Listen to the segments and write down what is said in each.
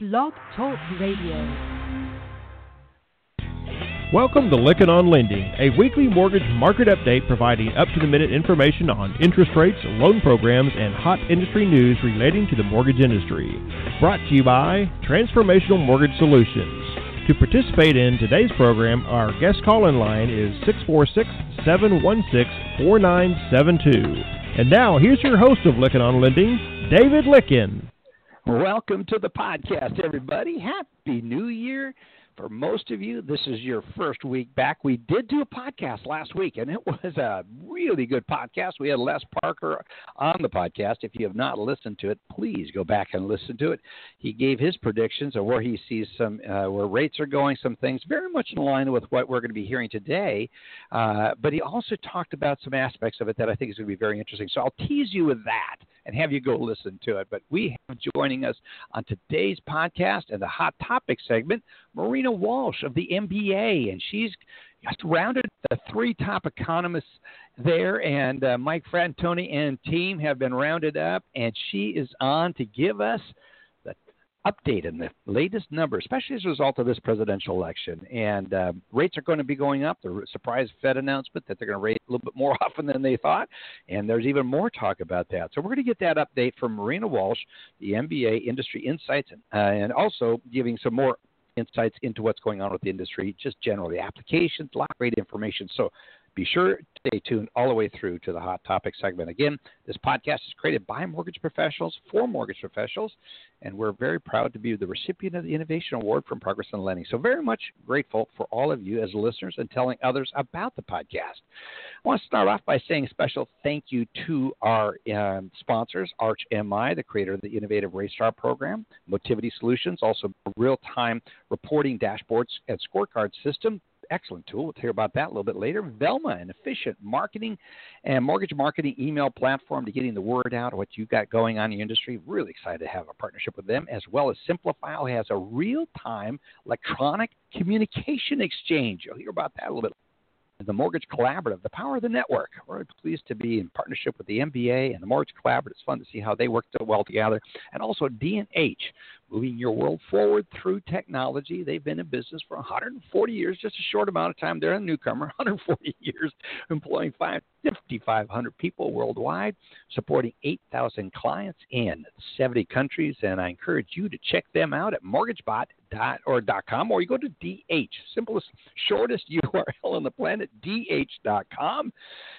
Blog Talk Radio. Welcome to Lykken on Lending, a weekly mortgage market update providing up-to-the-minute information on interest rates, loan programs, and hot industry news relating to the mortgage industry. Brought to you by Transformational Mortgage Solutions. To participate in today's program, our guest call-in line is 646-716-4972. And now, here's your host of Lykken on Lending, David Lykken. Welcome to the podcast, everybody. Happy New Year. For most of you, this is your first week back. We did do a podcast last week, and it was a really good podcast. We had Les Parker on the podcast. If you have not listened to it, please go back and listen to it. He gave his predictions of where he sees some where rates are going, some things very much in line with what we're going to be hearing today. But he also talked about some aspects of it that I think is going to be very interesting. So I'll tease you with that and have you go listen to it. But we have joining us on today's podcast and the Hot Topic segment, Marina Walsh of the MBA, and she's just rounded the three top economists there, and Mike Frattoni and team have been rounded up, and she is on to give us the update and the latest number, especially as a result of this presidential election. And rates are going to be going up. The surprise Fed announcement that they're going to raise a little bit more often than they thought, and there's even more talk about that. So we're going to get that update from Marina Walsh, the MBA industry insights, and also giving some more insights into what's going on with the industry, just generally applications, a lot of great information. So be sure to stay tuned all the way through to the Hot Topic segment. Again, this podcast is created by mortgage professionals for mortgage professionals, and we're very proud to be the recipient of the Innovation Award from Progress in Lending. So very much grateful for all of you as listeners and telling others about the podcast. I want to start off by saying a special thank you to our sponsors, Arch MI, the creator of the innovative Race Star program, Motivity Solutions, also real-time reporting dashboards and scorecard system. Excellent tool. We'll hear about that a little bit later. Velma, an efficient marketing and mortgage marketing email platform to getting the word out of what you've got going on in the industry. Really excited to have a partnership with them, as well as Simplifile has a real-time electronic communication exchange. You'll hear about that a little bit later. The Mortgage Collaborative, the power of the network. We're pleased to be in partnership with the MBA and the Mortgage Collaborative. It's fun to see how they work so well together. And also D&H, moving your world forward through technology. They've been in business for 140 years, just a short amount of time. They're a newcomer, 140 years, employing 5,500 people worldwide, supporting 8,000 clients in 70 countries. And I encourage you to check them out at mortgagebot.com, or you go to DH, simplest, shortest URL on the planet, DH.com.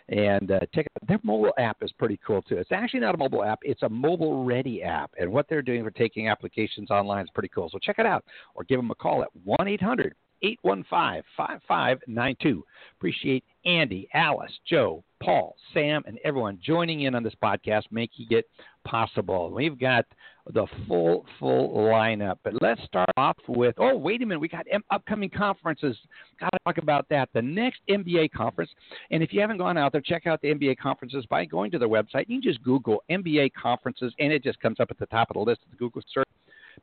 And check out their mobile app is pretty cool, too. It's actually not a mobile app. It's a mobile-ready app. And what they're doing for taking applications online is pretty cool. So check it out or give them a call at 1-800-815-5592. Appreciate Andy, Alice, Joe, Paul, Sam, and everyone joining in on this podcast, making it possible. We've got the full lineup, but let's start off with, oh, wait a minute, we got upcoming conferences. Got to talk about that. The next MBA conference, and if you haven't gone out there, check out the MBA conferences by going to their website. You can just Google MBA conferences, and it just comes up at the top of the list of the Google search.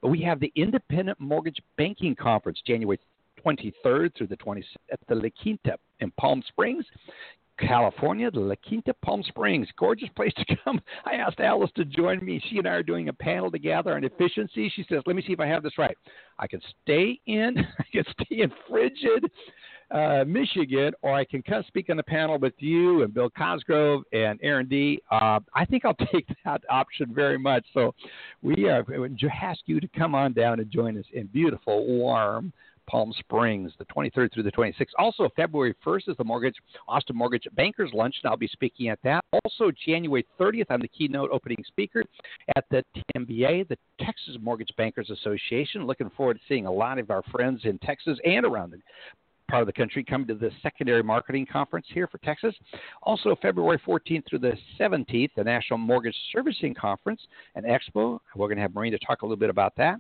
But we have the Independent Mortgage Banking Conference, January 23rd through the 26th at the La Quinta in Palm Springs, California, the La Quinta, Palm Springs. Gorgeous place to come. I asked Alice to join me. She and I are doing a panel together on efficiency. She says, let me see if I have this right. I can stay in frigid Michigan, or I can come speak on the panel with you and Bill Cosgrove and Aaron D. I think I'll take that option very much. So we would ask you to come on down and join us in beautiful, warm Palm Springs, the 23rd through the 26th. Also, February 1st is the Austin Mortgage Bankers Lunch, and I'll be speaking at that. Also, January 30th, I'm the keynote opening speaker at the TMBA, the Texas Mortgage Bankers Association. Looking forward to seeing a lot of our friends in Texas and around the part of the country coming to the secondary marketing conference here for Texas. Also, February 14th through the 17th, the National Mortgage Servicing Conference and Expo. We're going to have Marina talk a little bit about that,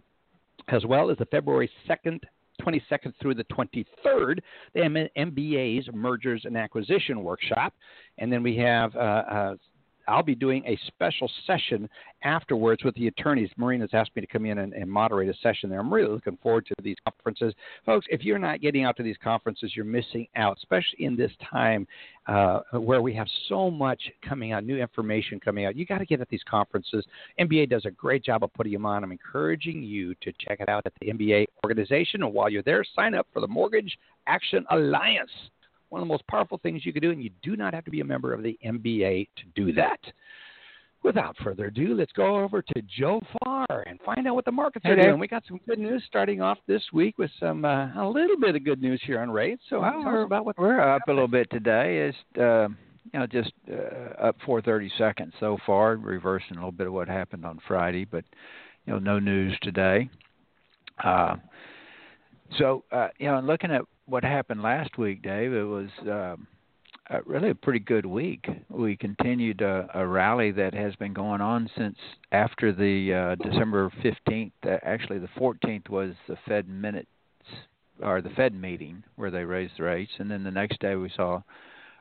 as well as the February 22nd through the 23rd, the MBA's Mergers and Acquisition Workshop. And then we have I'll be doing a special session afterwards with the attorneys. Marina's asked me to come in and moderate a session there. I'm really looking forward to these conferences. Folks, if you're not getting out to these conferences, you're missing out, especially in this time where we have so much coming out, new information coming out. You got to get at these conferences. MBA does a great job of putting them on. I'm encouraging you to check it out at the MBA organization. And while you're there, sign up for the Mortgage Action Alliance. One of the most powerful things you can do, and you do not have to be a member of the MBA to do that. Without further ado, let's go over to Joe Farr and find out what the markets are doing. We got some good news starting off this week with some a little bit of good news here on rates. So tell us about what we're up a little bit today. It's up 430 seconds so far, reversing a little bit of what happened on Friday, but no news today. Looking at what happened last week, Dave, it was really a pretty good week. We continued a rally that has been going on since after the December 15th. Actually, the 14th was the Fed minutes or the Fed meeting where they raised the rates, and then the next day we saw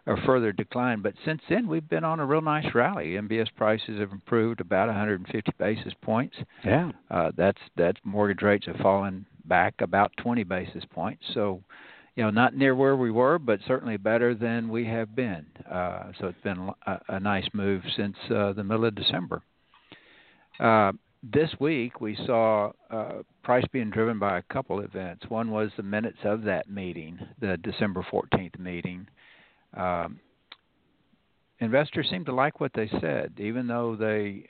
a further decline. But since then, we've been on a real nice rally. MBS prices have improved about 150 basis points. Yeah, that's mortgage rates have fallen back about 20 basis points. So, not near where we were, but certainly better than we have been. So it's been a nice move since the middle of December. This week, we saw price being driven by a couple events. One was the minutes of that meeting, the December 14th meeting. Investors seemed to like what they said, even though they,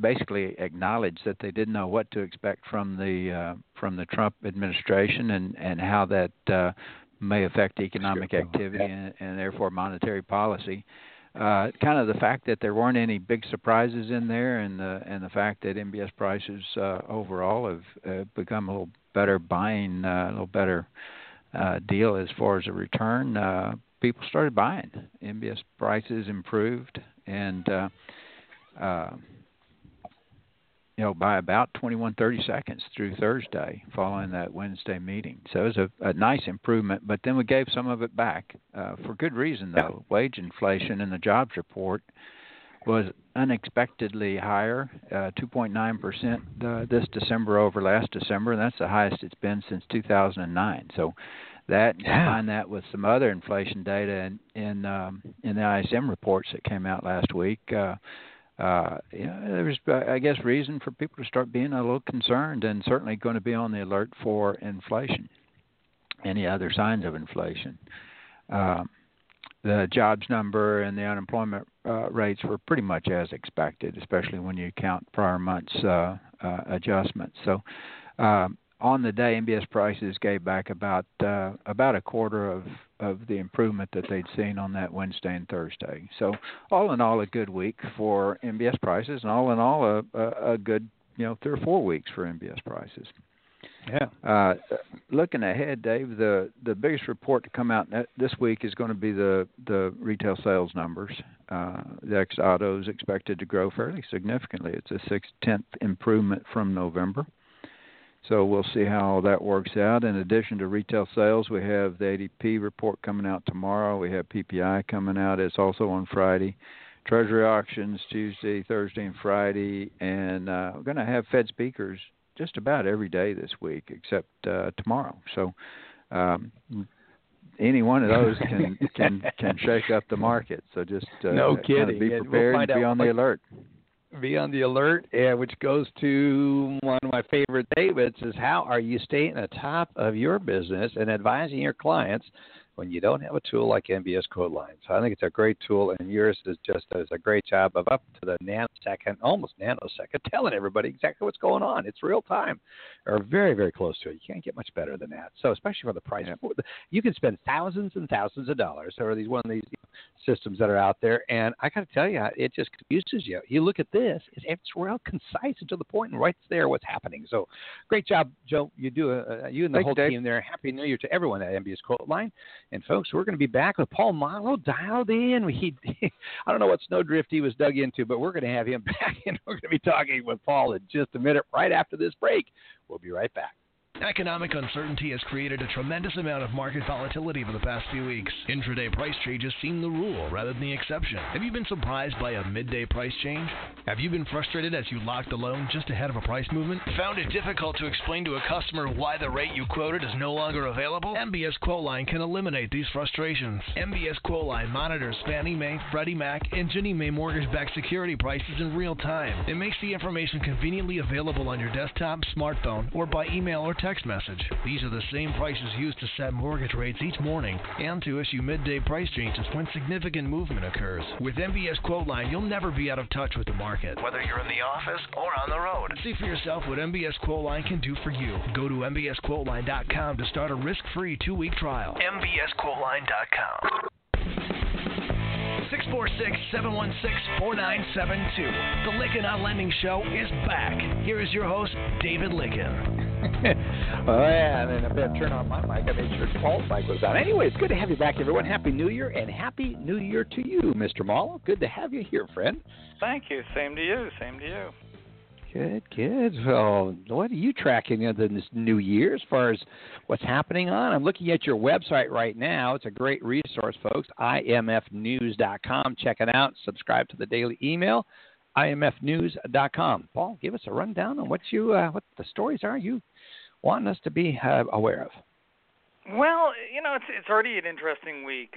basically acknowledged that they didn't know what to expect from the Trump administration and how that may affect economic activity and therefore monetary policy. Kind of the fact that there weren't any big surprises in there, and the fact that MBS prices overall have become a little better buying, a little better deal as far as a return. People started buying. MBS prices improved and. By about 21:30 seconds through Thursday following that Wednesday meeting. So it was a nice improvement, but then we gave some of it back for good reason, though. Wage inflation in the jobs report was unexpectedly higher, 2.9% this December over last December, and that's the highest it's been since 2009. So that, combine that with some other inflation data in the ISM reports that came out last week, there was, I guess, reason for people to start being a little concerned and certainly going to be on the alert for inflation, any other signs of inflation. The jobs number and the unemployment rates were pretty much as expected, especially when you count prior month's adjustments. So on the day, MBS prices gave back about a quarter of the improvement that they'd seen on that Wednesday and Thursday. So all in all, a good week for MBS prices, and all in all, a good 3 or 4 weeks for MBS prices. Yeah. Looking ahead, Dave, the biggest report to come out this week is going to be the retail sales numbers. The ex-auto is expected to grow fairly significantly. It's a 0.6 improvement from November. So we'll see how that works out. In addition to retail sales, we have the ADP report coming out tomorrow. We have PPI coming out. It's also on Friday. Treasury auctions Tuesday, Thursday, and Friday. And we're going to have Fed speakers just about every day this week except tomorrow. So any one of those can shake up the market. So just no kidding. Kind of be prepared and be on the alert. Be on the alert, which goes to one of my favorite statements is how are you staying atop of your business and advising your clients when you don't have a tool like MBSQuoteline. So I think it's a great tool, and yours is just does a great job of up to the nanosecond, almost nanosecond, telling everybody exactly what's going on. It's real time, or very, very close to it. You can't get much better than that. So especially for the price, you can spend thousands and thousands of dollars over these one of these systems that are out there, and I got to tell you, it just confuses you. You look at this; it's real concise and to the point, and right there what's happening. So great job, Joe. You do you and the whole team there. Happy New Year to everyone at MBSQuoteline. And, folks, we're going to be back with Paul Marlow dialed in. I don't know what snowdrift he was dug into, but we're going to have him back, and we're going to be talking with Paul in just a minute right after this break. We'll be right back. Economic uncertainty has created a tremendous amount of market volatility over the past few weeks. Intraday price changes seem the rule rather than the exception. Have you been surprised by a midday price change? Have you been frustrated as you locked a loan just ahead of a price movement? Found it difficult to explain to a customer why the rate you quoted is no longer available? MBSQuoteline can eliminate these frustrations. MBSQuoteline monitors Fannie Mae, Freddie Mac, and Ginnie Mae mortgage-backed security prices in real time. It makes the information conveniently available on your desktop, smartphone, or by email or text message. These are the same prices used to set mortgage rates each morning and to issue midday price changes when significant movement occurs. With MBSQuoteline, you'll never be out of touch with the market, whether you're in the office or on the road. See for yourself what MBSQuoteline can do for you. Go to MBSQuoteline.com to start a risk-free 2-week trial. MBSQuoteline.com. 646-716-4972. The Lykken on Lending Show is back. Here is your host, David Lykken. Oh, yeah, and I better turn on my mic. I made sure Paul's mic was on. Anyway, it's good to have you back, everyone. Happy New Year, and Happy New Year to you, Mr. Mall. Good to have you here, friend. Thank you. Same to you. Same to you. Good, good. Well, what are you tracking in this new year as far as what's happening on? I'm looking at your website right now. It's a great resource, folks, imfnews.com. Check it out. Subscribe to the daily email, imfnews.com. Paul, give us a rundown on what the stories are you wanting us to be aware of. Well, you know, it's already an interesting week.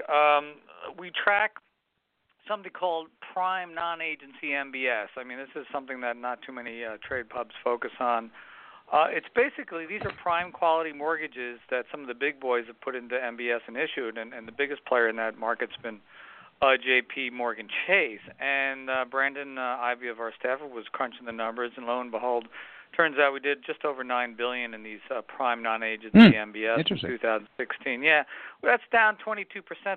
We track something called prime non-agency MBS. I mean, this is something that not too many trade pubs focus on. It's basically, these are prime quality mortgages that some of the big boys have put into MBS and issued, and the biggest player in that market's been J.P. Morgan Chase. And Brandon Ivey of our staffer was crunching the numbers, and lo and behold, turns out we did just over $9 billion in these prime non-agency MBS in 2016. Yeah, well, that's down 22%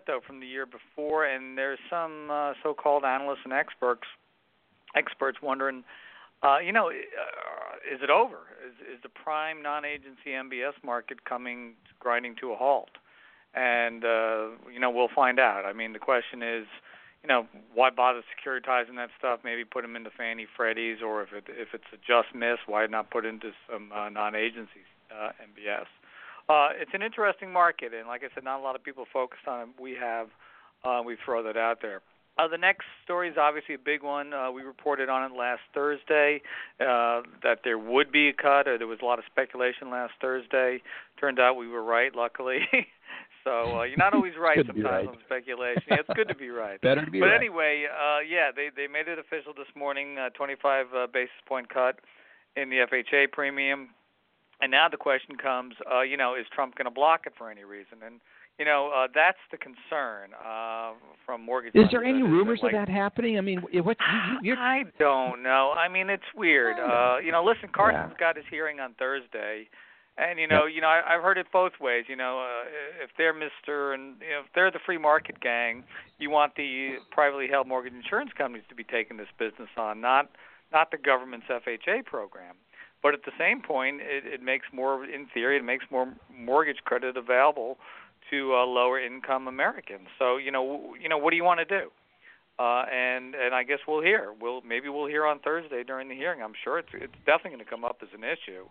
though from the year before, and there's some so-called analysts and experts wondering, is it over? Is the prime non-agency MBS market grinding to a halt? And we'll find out. I mean, the question is, why bother securitizing that stuff? Maybe put them into Fannie, Freddie's, or if it's a just miss, why not put into some non-agency MBS? It's an interesting market, and like I said, not a lot of people focused on it. We throw that out there. The next story is obviously a big one. We reported on it last Thursday that there would be a cut, or there was a lot of speculation last Thursday. Turned out we were right, luckily. So you're not always right sometimes on speculation. Yeah, it's good to be right. Better to be right. But anyway, they made it official this morning, 25 basis point cut in the FHA premium. And now the question comes, is Trump going to block it for any reason? And, that's the concern from mortgage. Is there any rumors of that happening? I mean, I don't know. I mean, it's weird. Listen, Carson's got his hearing on Thursday. And I've heard it both ways. If they're if they're the free market gang, you want the privately held mortgage insurance companies to be taking this business on, not the government's FHA program. But at the same point, it makes more mortgage credit available to lower income Americans. So what do you want to do? And I guess we'll hear. Maybe we'll hear on Thursday during the hearing. I'm sure it's definitely going to come up as an issue.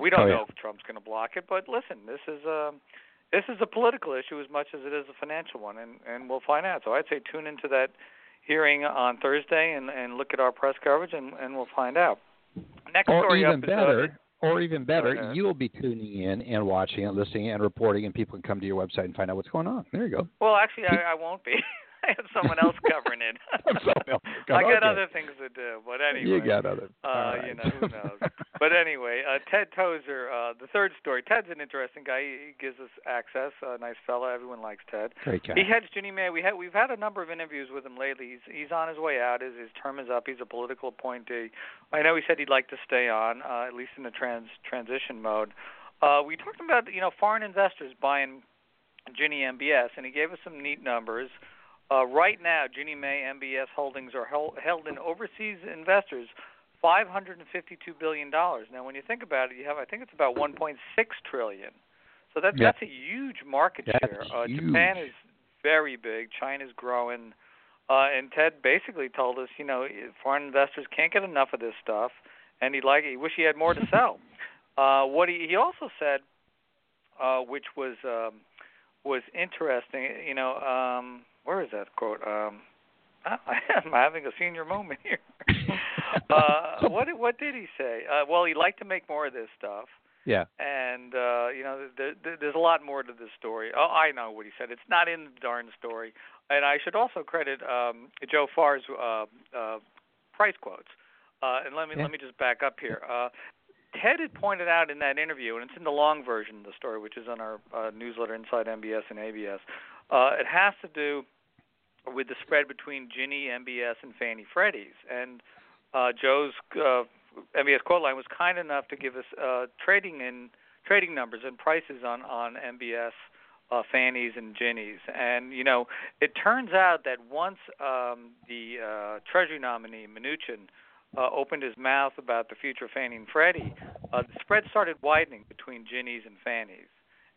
We don't know if Trump's going to block it, but listen, this is a political issue as much as it is a financial one, and we'll find out. So I'd say tune into that hearing on Thursday and look at our press coverage, and we'll find out. Next story up is Or even better, you'll be tuning in and watching and listening and reporting, and people can come to your website and find out what's going on. There you go. Well, actually, I won't be. I have someone else covering it. I got other things to do, but anyway. You got other. Right. Who knows? But anyway, Ted Tozer, the third story. Ted's an interesting guy. He gives us access. A nice fellow. Everyone likes Ted. Great guy. He heads Ginnie Mae. We've had a number of interviews with him lately. He's on his way out. His term is up. He's a political appointee. I know he said he'd like to stay on, at least in the transition mode. We talked about foreign investors buying Ginnie MBS, and he gave us some neat numbers. Right now, Ginnie Mae MBS holdings are held in overseas investors, $552 billion. Now, when you think about it, I think it's about $1.6 trillion. So that's a huge market share. Japan is very big. China's growing. And Ted basically told us, foreign investors can't get enough of this stuff, and he wished he had more to sell. What he also said, which was interesting, you know, where is that quote? I'm having a senior moment here. What did he say? Well, he'd like to make more of this stuff. Yeah. And, you know, there's a lot more to this story. Oh, I know what he said. It's not in the darn story. And I should also credit Joe Farr's price quotes. And let me just back up here. Ted had pointed out in that interview, and it's in the long version of the story, which is on our newsletter Inside MBS and ABS. It has to do with the spread between Ginnie, MBS, and Fannie Freddie's. And Joe's MBS quote line was kind enough to give us trading numbers and prices on MBS, Fannies, and Ginnies. And, you know, it turns out that once the Treasury nominee, Mnuchin, opened his mouth about the future of Fannie and Freddie, the spread started widening between Ginnies and Fannies.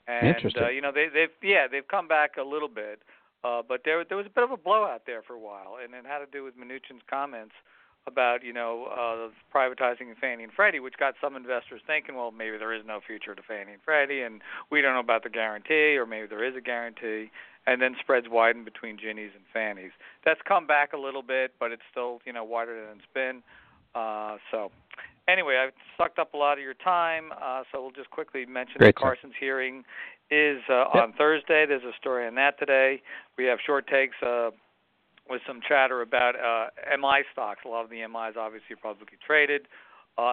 And, interesting. You know, they've come back a little bit, but there was a bit of a blowout there for a while, and it had to do with Mnuchin's comments about, you know, privatizing Fannie and Freddie, which got some investors thinking, well, maybe there is no future to Fannie and Freddie, and we don't know about the guarantee, or maybe there is a guarantee, and then spreads widen between Ginnies and Fannies. That's come back a little bit, but it's still, you know, wider than it's been. So anyway, I've sucked up a lot of your time, so we'll just quickly mention that Carson's hearing is on Thursday. There's a story on that today. We have short takes with some chatter about MI stocks. A lot of the MIs obviously are publicly traded.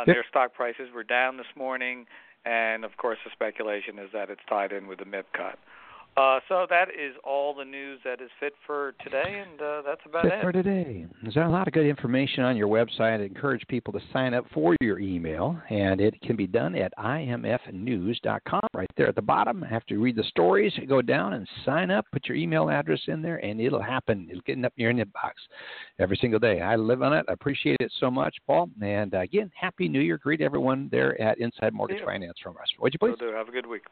Their stock prices were down this morning, and, of course, the speculation is that it's tied in with the MIP cut. So that is all the news that is fit for today, and that's about fit it. For today. There's a lot of good information on your website. I encourage people to sign up for your email, and it can be done at imfnews.com. Right there at the bottom, after you read the stories, you go down and sign up, put your email address in there, and it'll happen. It'll get up near your inbox every single day. I live on it. I appreciate it so much, Paul. And, again, Happy New Year. Greet everyone there at Inside Mortgage Finance from us. Would you please? Will do. Have a good week.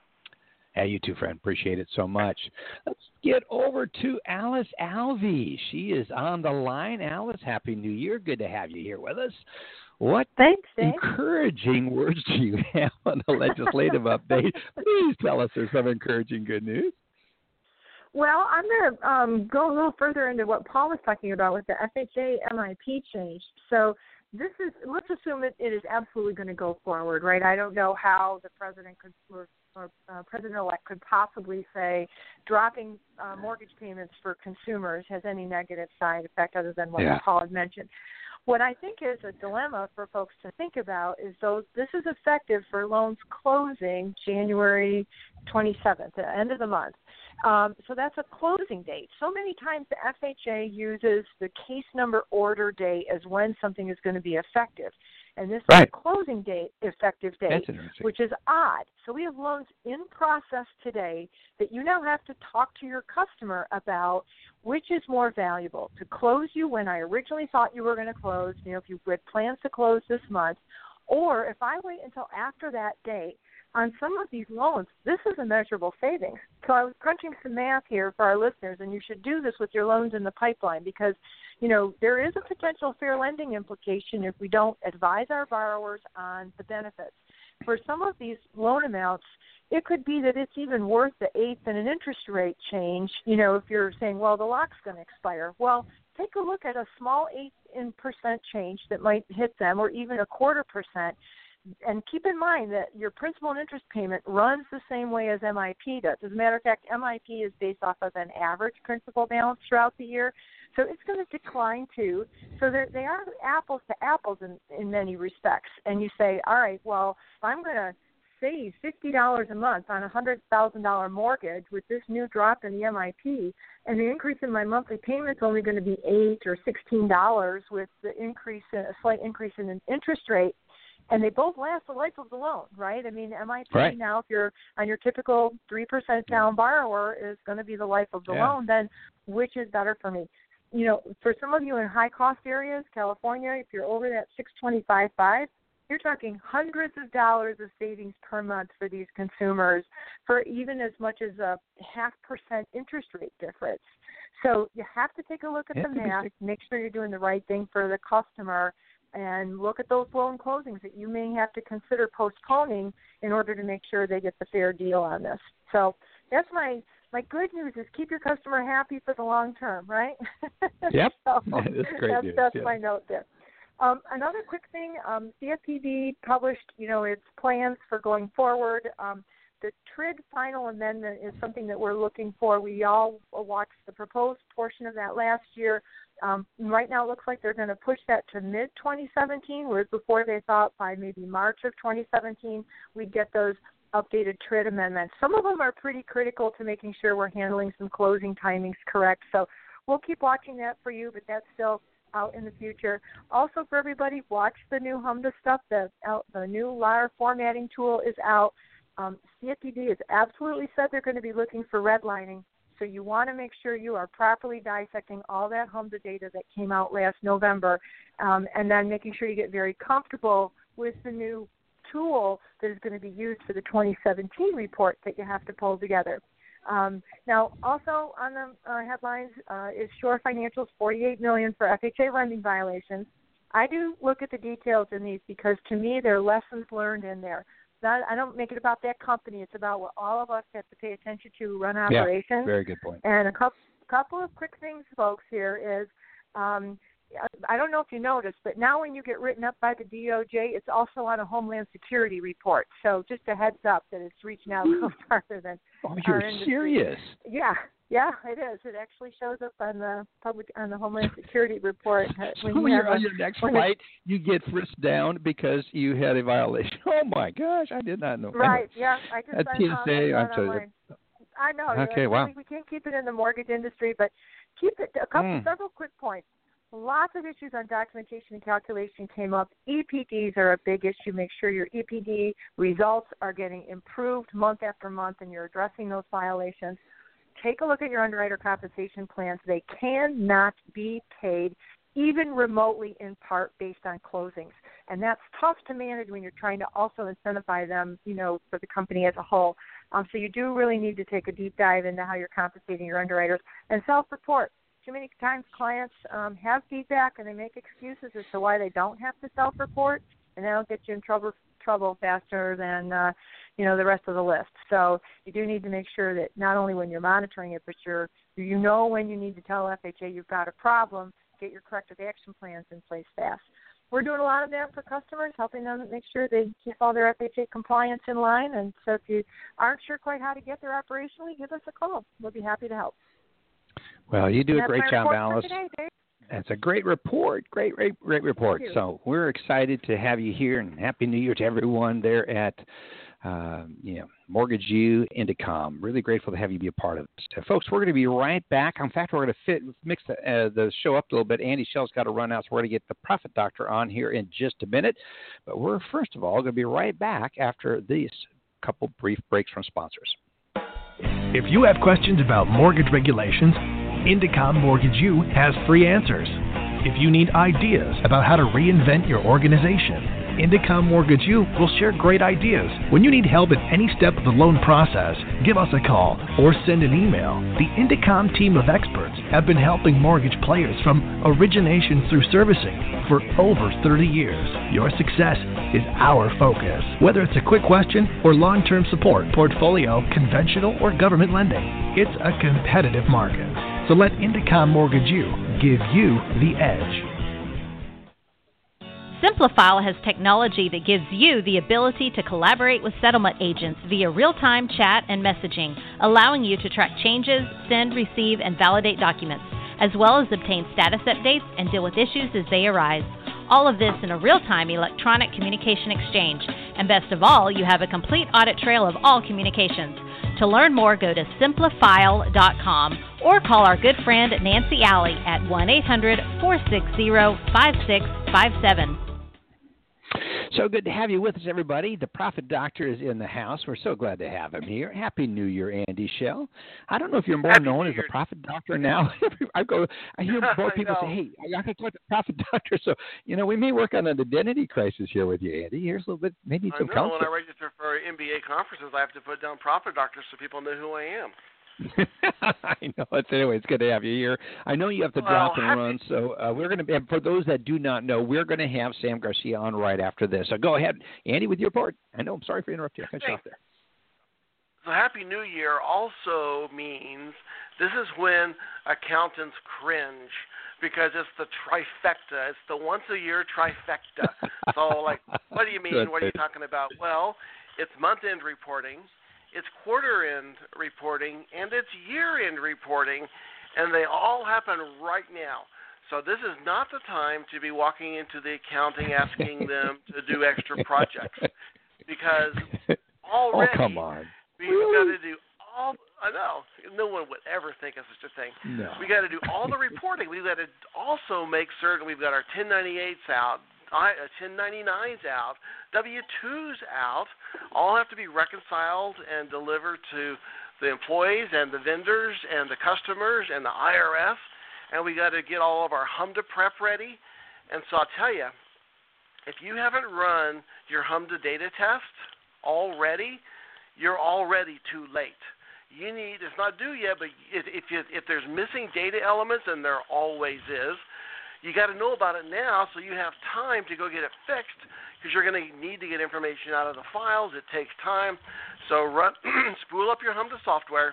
Hey, you too, friend. Appreciate it so much. Let's get over to Alice Alvey. She is on the line. Alice, Happy New Year. Good to have you here with us. What encouraging words do you have on the legislative update? Please tell us there's some encouraging good news. Well, I'm going to go a little further into what Paul was talking about with the FHA MIP change. So let's assume that it is absolutely going to go forward, right? I don't know how the president could President-elect could possibly say dropping mortgage payments for consumers has any negative side effect other than what Paul had mentioned. What I think is a dilemma for folks to think about is this is effective for loans closing January 27th, the end of the month. So that's a closing date. So many times the FHA uses the case number order date as when something is going to be effective. And this is a closing date, effective date, which is odd. So we have loans in process today that you now have to talk to your customer about which is more valuable, to close you when I originally thought you were going to close, you know, if you had plans to close this month, or if I wait until after that date. On some of these loans, this is a measurable savings. So I was crunching some math here for our listeners, and you should do this with your loans in the pipeline because, you know, there is a potential fair lending implication if we don't advise our borrowers on the benefits. For some of these loan amounts, it could be that it's even worth the eighth in an interest rate change, you know, if you're saying, well, the lock's going to expire. Well, take a look at a small eighth in percent change that might hit them or even a 0.25%. And keep in mind that your principal and interest payment runs the same way as MIP does. As a matter of fact, MIP is based off of an average principal balance throughout the year, so it's going to decline too. So they are apples to apples in many respects. And you say, all right, well, I'm going to save $50 a month on a $100,000 mortgage with this new drop in the MIP, and the increase in my monthly payment is only going to be $8 or $16 with the increase, a slight increase in interest rate. And they both last the life of the loan, right? I mean, MIP now, if you're on your typical 3% down borrower, is going to be the life of the loan, then which is better for me? You know, for some of you in high-cost areas, California, if you're over that 625.5, you're talking hundreds of dollars of savings per month for these consumers for even as much as a 0.5% interest rate difference. So you have to take a look at the math, make sure you're doing the right thing for the customer, and look at those loan closings that you may have to consider postponing in order to make sure they get the fair deal on this. So that's my good news is keep your customer happy for the long term, right? Yep. So that's great news. That's my note there. Another quick thing, CFPB published, its plans for going forward. The TRID final amendment is something that we're looking for. We all watched the proposed portion of that last year. Right now it looks like they're going to push that to mid-2017, whereas before they thought by maybe March of 2017 we'd get those updated TRID amendments. Some of them are pretty critical to making sure we're handling some closing timings correct. So we'll keep watching that for you, but that's still out in the future. Also for everybody, watch the new HMDA stuff. The new LAR formatting tool is out. CFPB has absolutely said they're going to be looking for redlining, so you want to make sure you are properly dissecting all that HMDA data that came out last November, and then making sure you get very comfortable with the new tool that is going to be used for the 2017 report that you have to pull together. Now, also on the headlines is Shore Financial's $48 million for FHA lending violations. I do look at the details in these because, to me, there are lessons learned in there. I don't make it about that company. It's about what all of us have to pay attention to who run operations. Yeah, very good point. And a couple of quick things, folks, here is I don't know if you noticed, but now when you get written up by the DOJ, it's also on a Homeland Security report. So just a heads up that it's reaching out farther than our industry. Serious? Yeah, it is. It actually shows up on the Homeland Security report. So when you're on your next flight, you get frisked down because you had a violation. Oh my gosh, I did not know. Right? Yeah, I just PSA. I'm sorry. I know. Okay. Wow. We can't keep it in the mortgage industry, but keep it. Several quick points. Lots of issues on documentation and calculation came up. EPDs are a big issue. Make sure your EPD results are getting improved month after month and you're addressing those violations. Take a look at your underwriter compensation plans. They cannot be paid even remotely in part based on closings. And that's tough to manage when you're trying to also incentivize them, for the company as a whole. So you do really need to take a deep dive into how you're compensating your underwriters and self-report. Too many times clients have feedback and they make excuses as to why they don't have to self-report, and that'll get you in trouble faster than, the rest of the list. So you do need to make sure that not only when you're monitoring it, but you know when you need to tell FHA you've got a problem, get your corrective action plans in place fast. We're doing a lot of that for customers, helping them make sure they keep all their FHA compliance in line. And so if you aren't sure quite how to get there operationally, give us a call. We'll be happy to help. Well, you do a great job, Alice. That's a great report. Great report. So we're excited to have you here, and Happy New Year to everyone there at Mortgage U, Indecomm. Really grateful to have you be a part of it. So, folks, we're going to be right back. In fact, we're going to mix the show up a little bit. Andy Schell's got to run out, so we're going to get the Profit Doctor on here in just a minute. But we're, first of all, going to be right back after these couple brief breaks from sponsors. If you have questions about mortgage regulations, Indecomm Mortgage U has free answers. If you need ideas about how to reinvent your organization, Indecomm Mortgage U will share great ideas. When you need help at any step of the loan process, give us a call or send an email. The Indecomm team of experts have been helping mortgage players from origination through servicing for over 30 years. Your success is our focus. Whether it's a quick question or long-term support, portfolio, conventional, or government lending, it's a competitive market. So let Indecomm Mortgage U give you the edge. Simplifile has technology that gives you the ability to collaborate with settlement agents via real-time chat and messaging, allowing you to track changes, send, receive, and validate documents, as well as obtain status updates and deal with issues as they arise. All of this in a real-time electronic communication exchange. And best of all, you have a complete audit trail of all communications. To learn more, go to Simplifile.com or call our good friend Nancy Alley at 1-800-460-5657. So good to have you with us, everybody. The Profit Doctor is in the house. We're so glad to have him here. Happy New Year, Andy Schell. I don't know if you're more known as the Profit Doctor now. I hear more people say, hey, I can talk to the Profit Doctor. So, we may work on an identity crisis here with you, Andy. Here's a little bit, maybe some counsel. When I register for MBA conferences, I have to put down Profit Doctor so people know who I am. I know. Anyway, it's good to have you here. I know you have to drop and run, so we're going to be, for those that do not know, we're going to have Sam Garcia on right after this. So go ahead, Andy, with your part. I know. I'm sorry for interrupting. I cut you off there. The Happy New Year also means this is when accountants cringe because it's the trifecta. It's the once-a-year trifecta. So, like, what do you mean? What are you talking about? Well, it's month-end reporting, it's quarter-end reporting, and it's year-end reporting, and they all happen right now. So this is not the time to be walking into the accounting asking them to do extra projects because already we've got to do all – I know. No one would ever think of such a thing. No. We've got to do all the reporting. We've got to also make certain we've got our 1098s out, 1099s out, W-2s out, all have to be reconciled and delivered to the employees and the vendors and the customers and the IRS, and we got to get all of our HMDA prep ready. And so I'll tell you, if you haven't run your HMDA data test already, you're already too late. You need – it's not due yet, but if there's missing data elements, and there always is, you got to know about it now so you have time to go get it fixed because you're going to need to get information out of the files. It takes time. So run, spool up your HMDA software,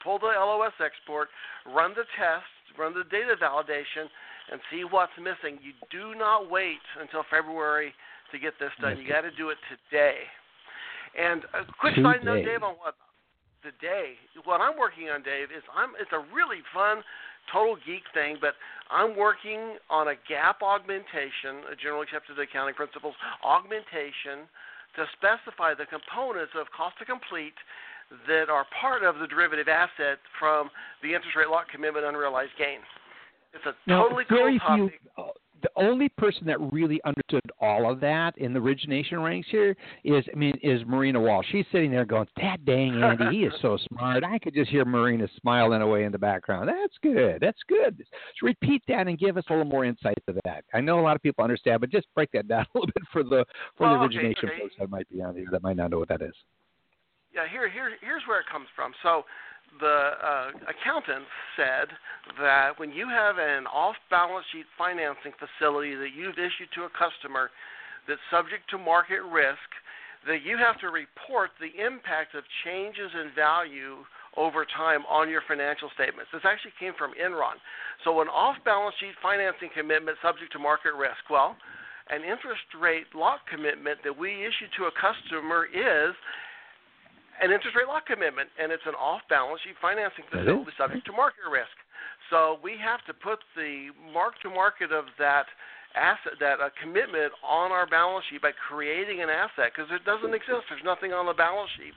pull the LOS export, run the test, run the data validation, and see what's missing. You do not wait until February to get this done. You got to do it today. And a quick side note, Dave, on what today, what I'm working on, Dave, is it's a really fun total geek thing, but I'm working on a GAAP augmentation, a generally accepted accounting principles augmentation, to specify the components of cost to complete that are part of the derivative asset from the interest rate lock commitment unrealized gain. It's a totally cool topic. The only person that really understood all of that in the origination ranks here is Marina Walsh. She's sitting there going, "Dad, dang, Andy, he is so smart." I could just hear Marina smiling away in the background. That's good. That's good. So repeat that and give us a little more insight to that. I know a lot of people understand, but just break that down a little bit for the origination folks that might be on here that might not know what that is. Yeah, here's where it comes from. So the accountant said that when you have an off-balance sheet financing facility that you've issued to a customer that's subject to market risk, that you have to report the impact of changes in value over time on your financial statements. This actually came from Enron. So an off-balance sheet financing commitment subject to market risk. Well, an interest rate lock commitment that we issue to a customer is an interest rate lock commitment, and it's an off-balance sheet financing facility subject to market risk. So we have to put the mark-to-market of that asset, that commitment, on our balance sheet by creating an asset because it doesn't exist. There's nothing on the balance sheet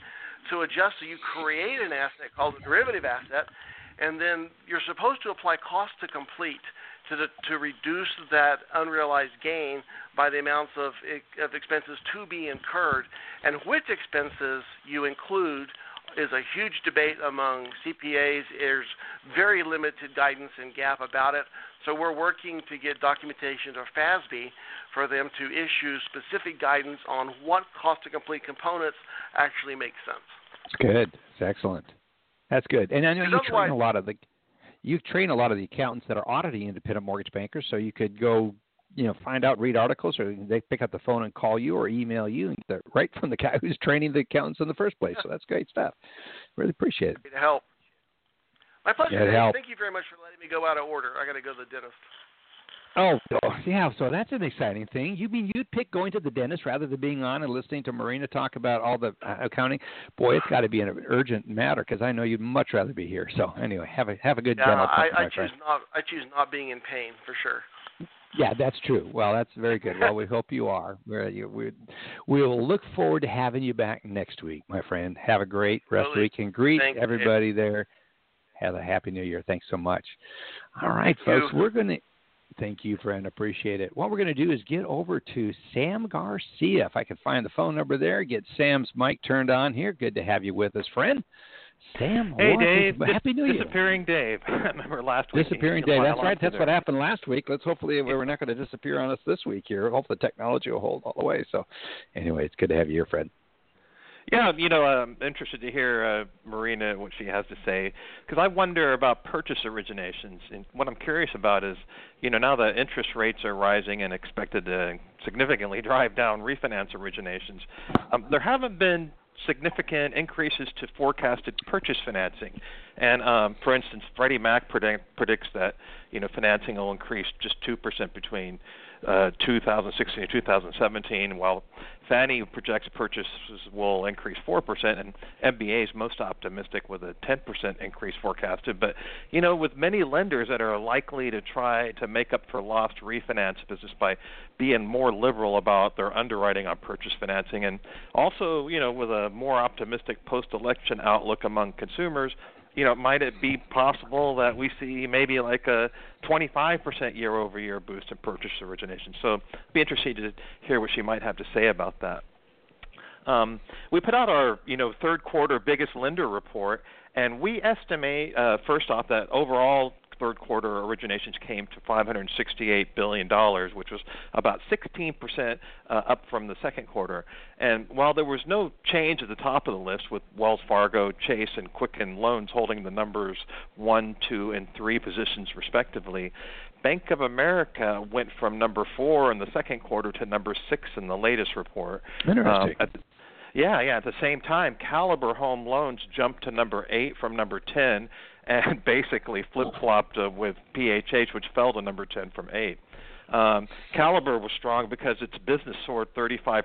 to adjust. So you create an asset called a derivative asset, and then you're supposed to apply cost to complete to reduce that unrealized gain by the amounts of expenses to be incurred. And which expenses you include is a huge debate among CPAs. There's very limited guidance in GAAP about it. So we're working to get documentation to FASB for them to issue specific guidance on what cost-to-complete components actually make sense. That's good. That's excellent. That's good. And I know you train a lot of the – you train a lot of the accountants that are auditing independent mortgage bankers, so you could go, find out, read articles, or they pick up the phone and call you or email you and get right from the guy who's training the accountants in the first place. So that's great stuff. Really appreciate it. Help. My pleasure. Thank you very much for letting me go out of order. I got to go to the dentist. Oh, yeah, so that's an exciting thing. You mean you'd pick going to the dentist rather than being on and listening to Marina talk about all the accounting? Boy, it's got to be an urgent matter because I know you'd much rather be here. So anyway, have a good dental appointment, my friend. I choose not being in pain for sure. Yeah, that's true. Well, that's very good. Well, we hope you are. We will look forward to having you back next week, my friend. Have a great rest of the week and greet everybody there. Have a happy new year. Thanks so much. All right, folks, we're going to – thank you, friend. Appreciate it. What we're going to do is get over to Sam Garcia. If I can find the phone number there, get Sam's mic turned on here. Good to have you with us, friend. Sam, hey, Dave. Happy New Year. Disappearing Dave. I remember last week. Disappearing Dave. That's right. That's what happened last week. Let's hopefully we're not going to disappear on us this week here. Hopefully the technology will hold all the way. So anyway, it's good to have you here, friend. Yeah, I'm interested to hear Marina, what she has to say, because I wonder about purchase originations. And what I'm curious about is, now that interest rates are rising and expected to significantly drive down refinance originations, there haven't been significant increases to forecasted purchase financing. And, for instance, Freddie Mac predicts that, financing will increase just 2% between 2016 and 2017, while Fannie projects purchases will increase 4%, and MBA is most optimistic with a 10% increase forecasted. But, with many lenders that are likely to try to make up for lost refinance business by being more liberal about their underwriting on purchase financing, and also, with a more optimistic post-election outlook among consumers, might it be possible that we see maybe like a 25% year-over-year boost in purchase origination? So I'd be interested to hear what she might have to say about that. We put out our, third quarter biggest lender report, and we estimate, first off, that overall third quarter originations came to $568 billion, which was about 16% up from the second quarter. And while there was no change at the top of the list, with Wells Fargo, Chase, and Quicken Loans holding the numbers 1, 2, and 3 positions respectively, Bank of America went from number 4 in the second quarter to number 6 in the latest report. Interesting. At the same time, Caliber Home Loans jumped to number 8 from number 10, and basically flip-flopped with PHH, which fell to number 10 from 8. Caliber was strong because its business soared 35%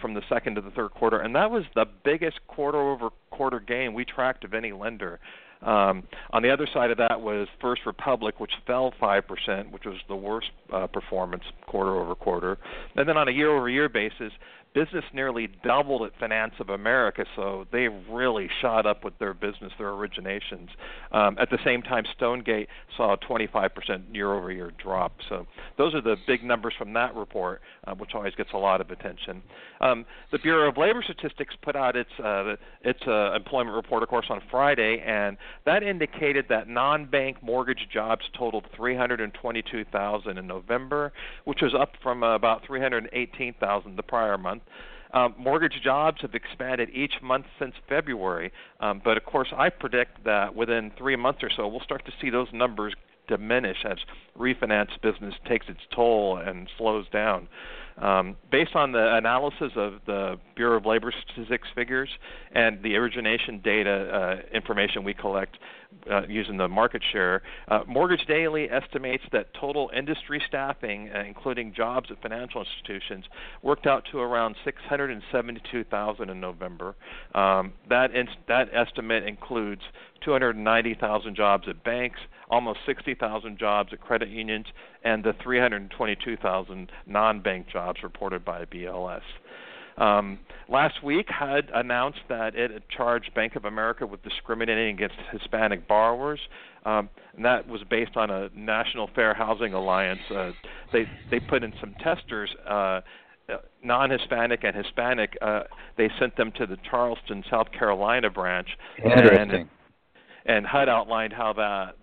from the second to the third quarter, and that was the biggest quarter-over-quarter gain we tracked of any lender. On the other side of that was First Republic, which fell 5%, which was the worst performance quarter-over-quarter. And then on a year-over-year basis, business nearly doubled at Finance of America, so they really shot up with their business, their originations. At the same time, Stonegate saw a 25% year-over-year drop. So those are the big numbers from that report, which always gets a lot of attention. The Bureau of Labor Statistics put out its employment report, of course, on Friday, and that indicated that non-bank mortgage jobs totaled 322,000 in November, which was up from about 318,000 the prior month. Mortgage jobs have expanded each month since February, but of course I predict that within 3 months or so we'll start to see those numbers diminish as refinance business takes its toll and slows down. Based on the analysis of the Bureau of Labor Statistics figures and the origination data information we collect using the market share, Mortgage Daily estimates that total industry staffing, including jobs at financial institutions, worked out to around 672,000 in November. That estimate includes 290,000 jobs at banks, almost 60,000 jobs at credit unions, and the 322,000 non-bank jobs reported by BLS. Last week, HUD announced that it had charged Bank of America with discriminating against Hispanic borrowers, and that was based on a National Fair Housing Alliance. They put in some testers, non-Hispanic and Hispanic. They sent them to the Charleston, South Carolina branch. Interesting. And HUD outlined how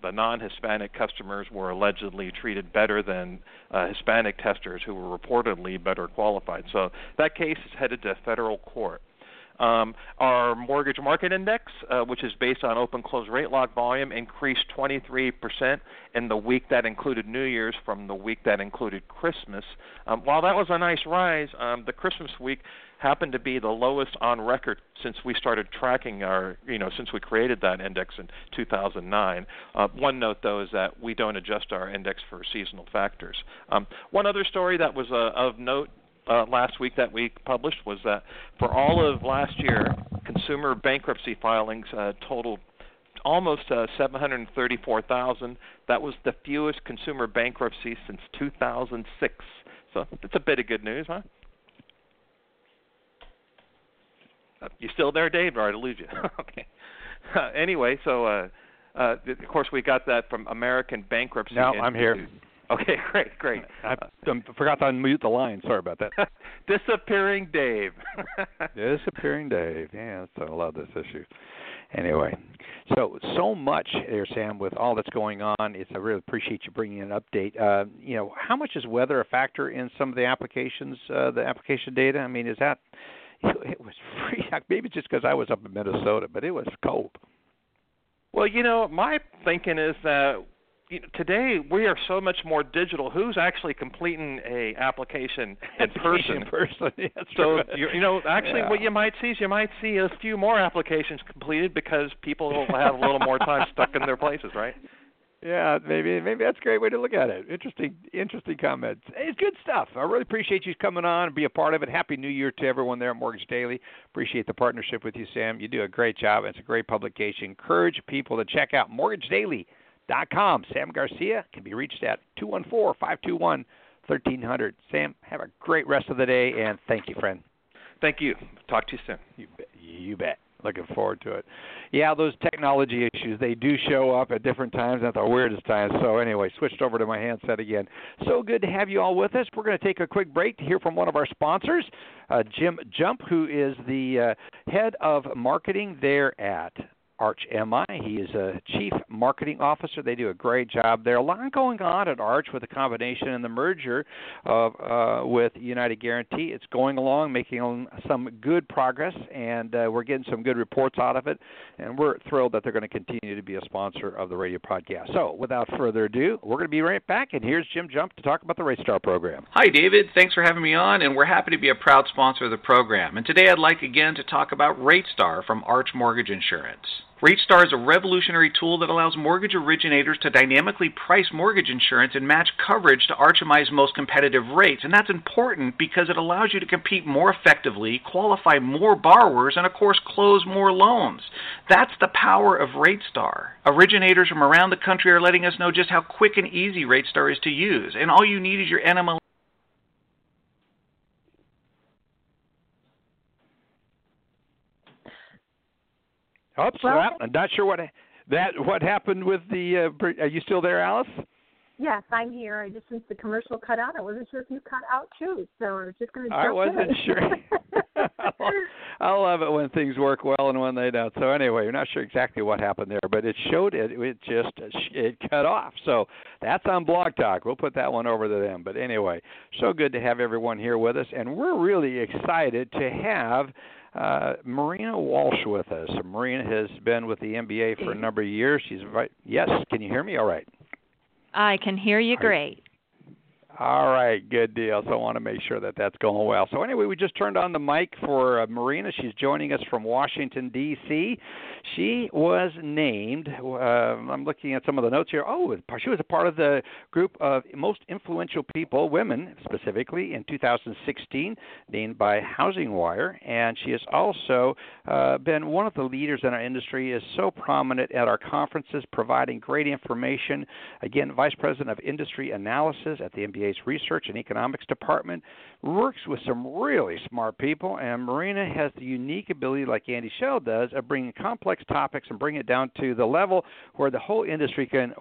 the non-Hispanic customers were allegedly treated better than Hispanic testers who were reportedly better qualified. So that case is headed to federal court. Our mortgage market index, which is based on open close rate lock volume, increased 23% in the week that included New Year's from the week that included Christmas. While that was a nice rise, the Christmas week happened to be the lowest on record since we started tracking since we created that index in 2009. One note, though, is that we don't adjust our index for seasonal factors. One other story that was of note last week that we published was that for all of last year, consumer bankruptcy filings totaled almost 734,000. That was the fewest consumer bankruptcy since 2006. So it's a bit of good news, huh? You still there, Dave? Or I lose you? Okay. Anyway, so of course we got that from American Bankruptcy Institute. No, I'm here. Okay, great. I forgot to unmute the line. Sorry about that. Disappearing Dave. Disappearing Dave. Yeah, I love this issue. Anyway, so much there, Sam, with all that's going on. I really appreciate you bringing an update. How much is weather a factor in some of the application data? I mean, is that... It was shocked. Maybe it's just because I was up in Minnesota, but it was cold. Well, you know, my thinking is that today we are so much more digital. Who's actually completing a application in person? In person, yeah, that's so right. What you might see a few more applications completed because people will have a little more time stuck in their places, right? Yeah, maybe that's a great way to look at it. Interesting comments. It's good stuff. I really appreciate you coming on and be a part of it. Happy New Year to everyone there at Mortgage Daily. Appreciate the partnership with you, Sam. You do a great job. It's a great publication. Encourage people to check out MortgageDaily.com. Sam Garcia can be reached at 214-521-1300. Sam, have a great rest of the day, and thank you, friend. Thank you. Talk to you soon. You bet. Looking forward to it. Yeah, those technology issues, they do show up at different times, at the weirdest times. So anyway, switched over to my handset again. So good to have you all with us. We're going to take a quick break to hear from one of our sponsors, Jim Jump, who is the head of marketing there at Arch MI. He is a chief marketing officer. They do a great job there. A lot going on at Arch with the combination and the merger of with United Guaranty. It's going along, making some good progress, and we're getting some good reports out of it. And we're thrilled that they're going to continue to be a sponsor of the radio podcast. So without further ado, we're going to be right back, and here's Jim Jump to talk about the Race Star program. Hi, David. Thanks for having me on, and we're happy to be a proud sponsor of the program. And today I'd like again to talk about Race Star from Arch Mortgage Insurance. Rate Star is a revolutionary tool that allows mortgage originators to dynamically price mortgage insurance and match coverage to Arch MI's most competitive rates. And that's important because it allows you to compete more effectively, qualify more borrowers, and, of course, close more loans. That's the power of Rate Star. Originators from around the country are letting us know just how quick and easy Rate Star is to use. And all you need is your NMLS. Oops, well, I'm not sure what happened with the – are you still there, Alice? Yes, I'm here. Since the commercial cut out, I wasn't sure if you cut out too, so I was just going to jump in. I wasn't sure. I love it when things work well and when they don't. So anyway, you're not sure exactly what happened there, but it showed it cut off. So that's on Blog Talk. We'll put that one over to them. But anyway, so good to have everyone here with us, and we're really excited to have – Marina Walsh with us. Marina has been with the MBA for a number of years. Yes, can you hear me all right? I can hear you great. All right, good deal. So I want to make sure that that's going well. So anyway, we just turned on the mic for Marina. She's joining us from Washington, D.C. She was named, I'm looking at some of the notes here. Oh, she was a part of the group of most influential people, women specifically, in 2016, named by Housing Wire. And she has also been one of the leaders in our industry, is so prominent at our conferences, providing great information. Again, Vice President of Industry Analysis at the MBA Research and Economics Department, works with some really smart people, and Marina has the unique ability, like Andy Schell does, of bringing complex topics and bringing it down to the level where the whole industry can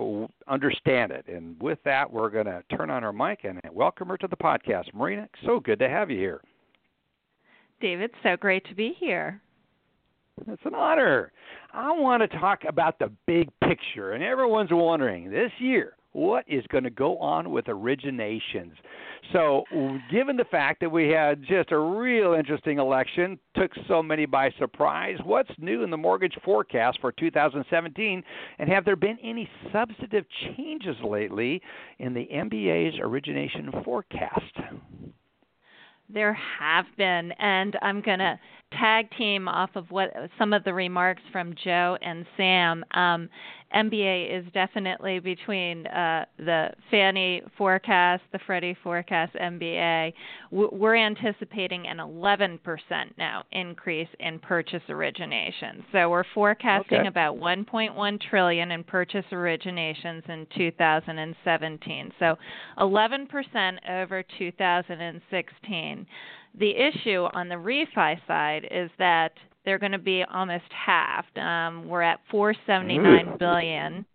understand it. And with that, we're going to turn on her mic and welcome her to the podcast. Marina, so good to have you here. David, so great to be here. It's an honor. I want to talk about the big picture, and everyone's wondering this year, what is going to go on with originations? So given the fact that we had just a real interesting election, took so many by surprise, what's new in the mortgage forecast for 2017? And have there been any substantive changes lately in the MBA's origination forecast? There have been, and I'm going to tag team off of what some of the remarks from Joe and Sam. MBA is definitely between the Fannie forecast, the Freddie forecast, MBA. We're anticipating an 11% now increase in purchase origination. So we're forecasting about $1.1 trillion in purchase originations in 2017. So 11% over 2016. The issue on the refi side is that they're going to be almost halved. We're at $479 billion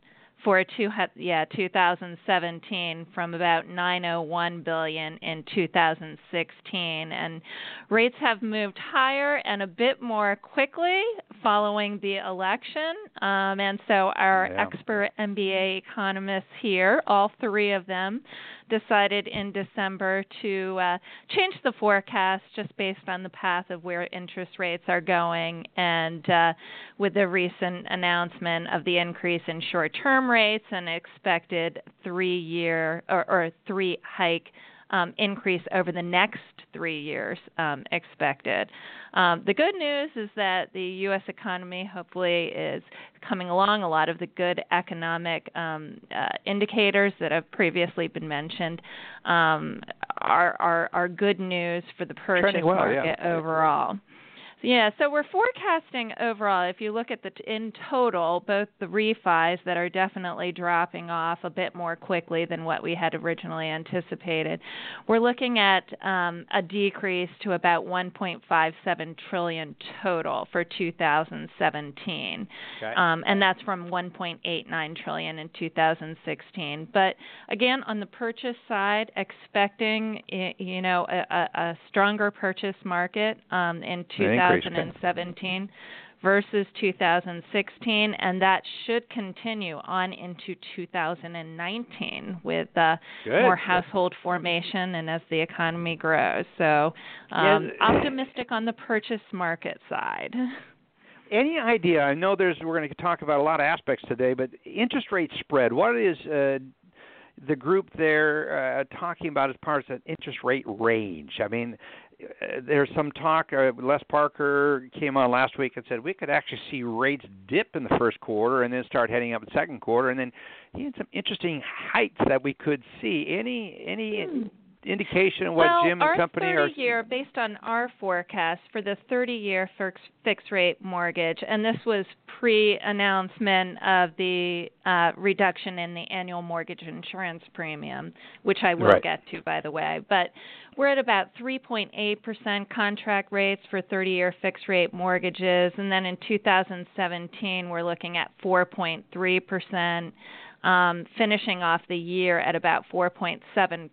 for 2017 from about $901 billion in 2016. And rates have moved higher and a bit more quickly following the election. And so our expert MBA economists here, all three of them, decided in December to change the forecast just based on the path of where interest rates are going, and with the recent announcement of the increase in short-term rates and expected three-hike increase over the next 3 years expected. The good news is that the U.S. economy hopefully is coming along. A lot of the good economic indicators that have previously been mentioned are good news for the purchase market overall. Yeah, so we're forecasting overall, if you look at in total, both the refis that are definitely dropping off a bit more quickly than what we had originally anticipated, we're looking at a decrease to about $1.57 trillion total for 2017, okay. And that's from $1.89 trillion in 2016. But again, on the purchase side, expecting a stronger purchase market in 2017 versus 2016, and that should continue on into 2019 with more household formation and as the economy grows. So optimistic on the purchase market side. Any idea? I know we're going to talk about a lot of aspects today, but interest rate spread, what is the group there talking about as part of an interest rate range? I mean, there's some talk. Les Parker came on last week and said we could actually see rates dip in the first quarter and then start heading up in the second quarter, and then he had some interesting heights that we could see. Any indication of what Jim and company are? Well, our 30-year, based on our forecast for the 30-year fixed-rate mortgage, and this was pre-announcement of the reduction in the annual mortgage insurance premium, which I will get to, by the way. But we're at about 3.8% contract rates for 30-year fixed-rate mortgages, and then in 2017, we're looking at 4.3%. Finishing off the year at about 4.7%.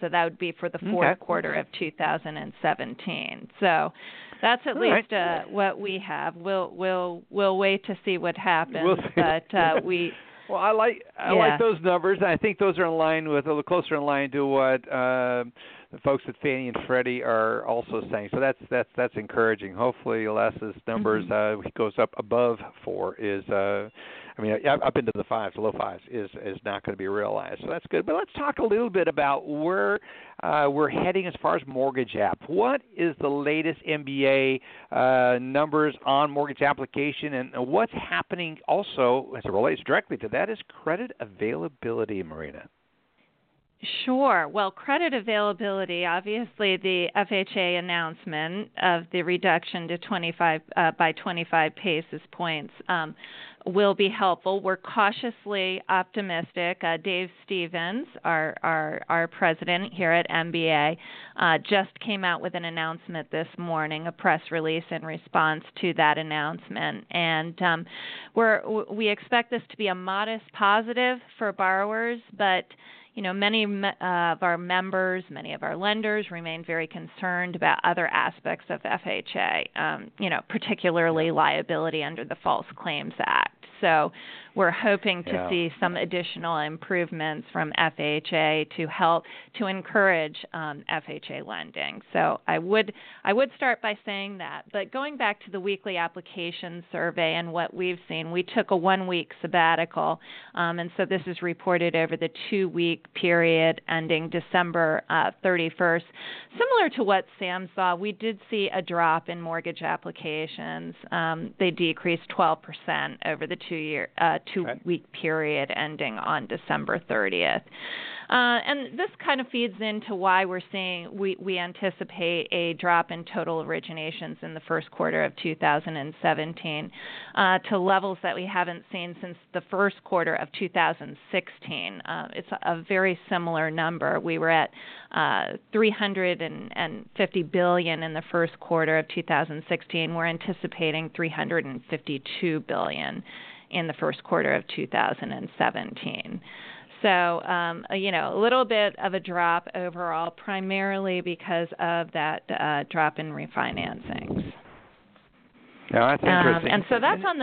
So that would be for the fourth quarter of 2017. So that's at least what we have. We'll wait to see what happens. I like those numbers, and I think those are in line with, a little closer in line to what the folks at Fannie and Freddie are also saying. So that's encouraging. Hopefully, Alessa's numbers goes up above four up into the fives, low fives is not going to be realized. So that's good. But let's talk a little bit about where we're heading as far as mortgage app. What is the latest MBA numbers on mortgage application, and what's happening also as it relates directly to that is credit availability, Marina? Sure. Well, credit availability, obviously the FHA announcement of the reduction to 25 basis points will be helpful. We're cautiously optimistic. Dave Stevens, our president here at MBA, just came out with an announcement this morning, a press release in response to that announcement. And we expect this to be a modest positive for borrowers, but many of our members, many of our lenders remain very concerned about other aspects of FHA, particularly liability under the False Claims Act. So we're hoping to see some additional improvements from FHA to help to encourage FHA lending. So I would start by saying that. But going back to the weekly application survey and what we've seen, we took a 1 week sabbatical, and so this is reported over the 2 week period ending December 31st. Similar to what Sam saw, we did see a drop in mortgage applications. They decreased 12% over the 2 week period ending on December 30th. And this kind of feeds into why we're seeing, we anticipate a drop in total originations in the first quarter of 2017 to levels that we haven't seen since the first quarter of 2016. It's a very similar number. We were at $350 billion in the first quarter of 2016. We're anticipating $352 billion in the first quarter of 2017. So, a little bit of a drop overall, primarily because of that drop in refinancings. No, that's interesting. And so that's on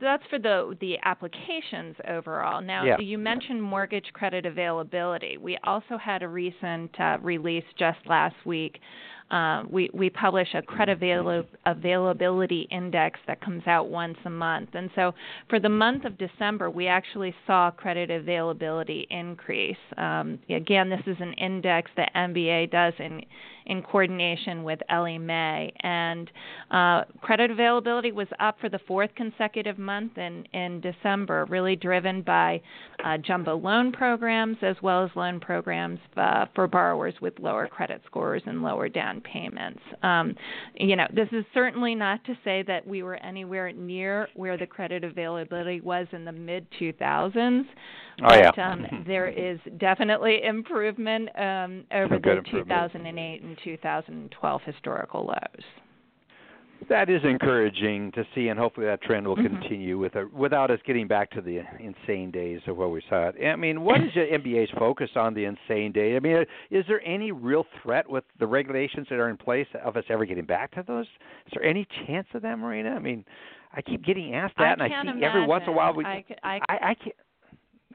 that's for the applications overall. Now, you mentioned mortgage credit availability. We also had a recent release just last week. We publish a credit availability index that comes out once a month. And so for the month of December, we actually saw credit availability increase. Again, this is an index that MBA does in coordination with Ellie Mae. And credit availability was up for the fourth consecutive month in December, really driven by jumbo loan programs as well as loan programs for borrowers with lower credit scores and lower down payments. This is certainly not to say that we were anywhere near where the credit availability was in the mid-2000s. There is definitely improvement over the 2008 and 2012 historical lows. That is encouraging to see, and hopefully that trend will continue without us getting back to the insane days of where we saw it. I mean, what is your MBA's focus on the insane day? I mean, is there any real threat with the regulations that are in place of us ever getting back to those? Is there any chance of that, Marina? I mean, I keep getting asked that, and I see every once in a while. I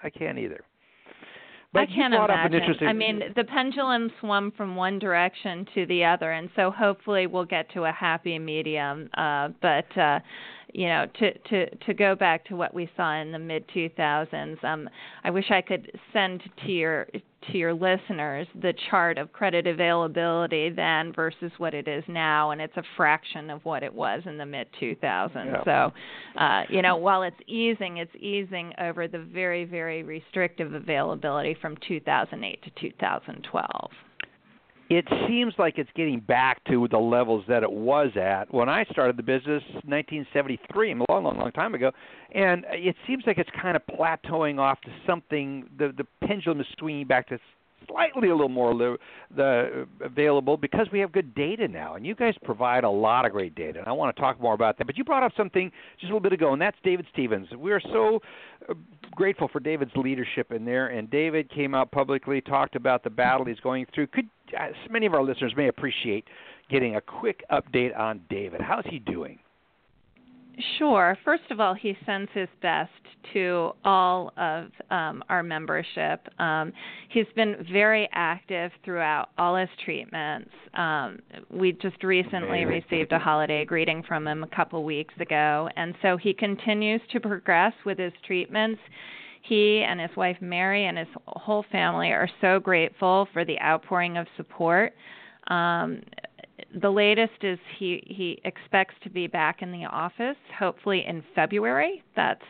can't either. But I can't imagine. I mean, the pendulum swung from one direction to the other, and so hopefully we'll get to a happy medium. To go back to what we saw in the mid-2000s, I wish I could send to your listeners the chart of credit availability then versus what it is now, and it's a fraction of what it was in the mid-2000s. Yeah. So, while it's easing over the very, very restrictive availability from 2008 to 2012. It seems like it's getting back to the levels that it was at when I started the business in 1973, a long, long, long time ago, and it seems like it's kind of plateauing off to something. The pendulum is swinging back to slightly a little more available because we have good data now, and you guys provide a lot of great data, and I want to talk more about that. But you brought up something just a little bit ago, and that's David Stevens. We are so grateful for David's leadership in there, and David came out publicly, talked about the battle he's going through. As many of our listeners may appreciate getting a quick update on David. How's he doing? Sure. First of all, he sends his best to all of our membership. He's been very active throughout all his treatments. We just recently received a holiday greeting from him a couple weeks ago, and so he continues to progress with his treatments. He and his wife, Mary, and his whole family are so grateful for the outpouring of support. The latest is he expects to be back in the office, hopefully in February. That's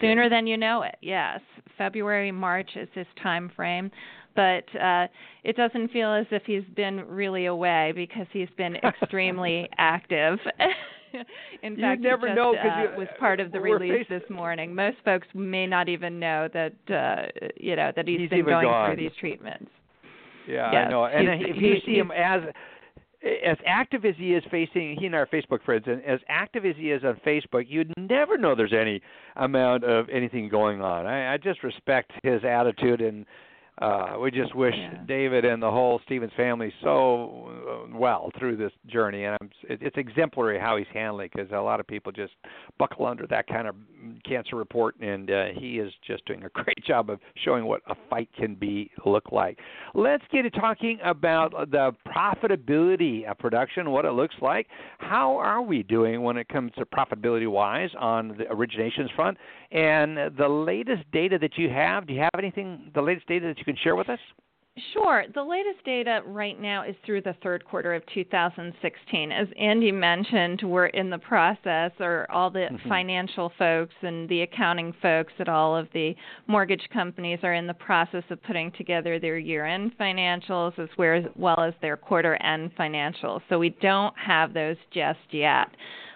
sooner than you know it. Yes, February, March is his time frame. But it doesn't feel as if he's been really away because he's been extremely active. In fact, he was part of the release this morning. Most folks may not even know that that he's been going through these treatments. Yeah, yes. I know. And if you see him as active as he is facing, he and I are Facebook friends, and as active as he is on Facebook, you'd never know there's any amount of anything going on. I just respect his attitude, and we just wish David and the whole Stevens family so well through this journey. And it's exemplary how he's handling, because a lot of people just buckle under that kind of cancer report, and he is just doing a great job of showing what a fight can look like. Let's get to talking about the profitability of production, what it looks like. How are we doing when it comes to profitability-wise on the originations front? And the latest data that you have, do you have anything, the latest data that you can share with us? Sure. The latest data right now is through the third quarter of 2016. As Andy mentioned, we're in the process, or all the financial folks and the accounting folks at all of the mortgage companies are in the process of putting together their year-end financials as well as their quarter-end financials. So we don't have those just yet.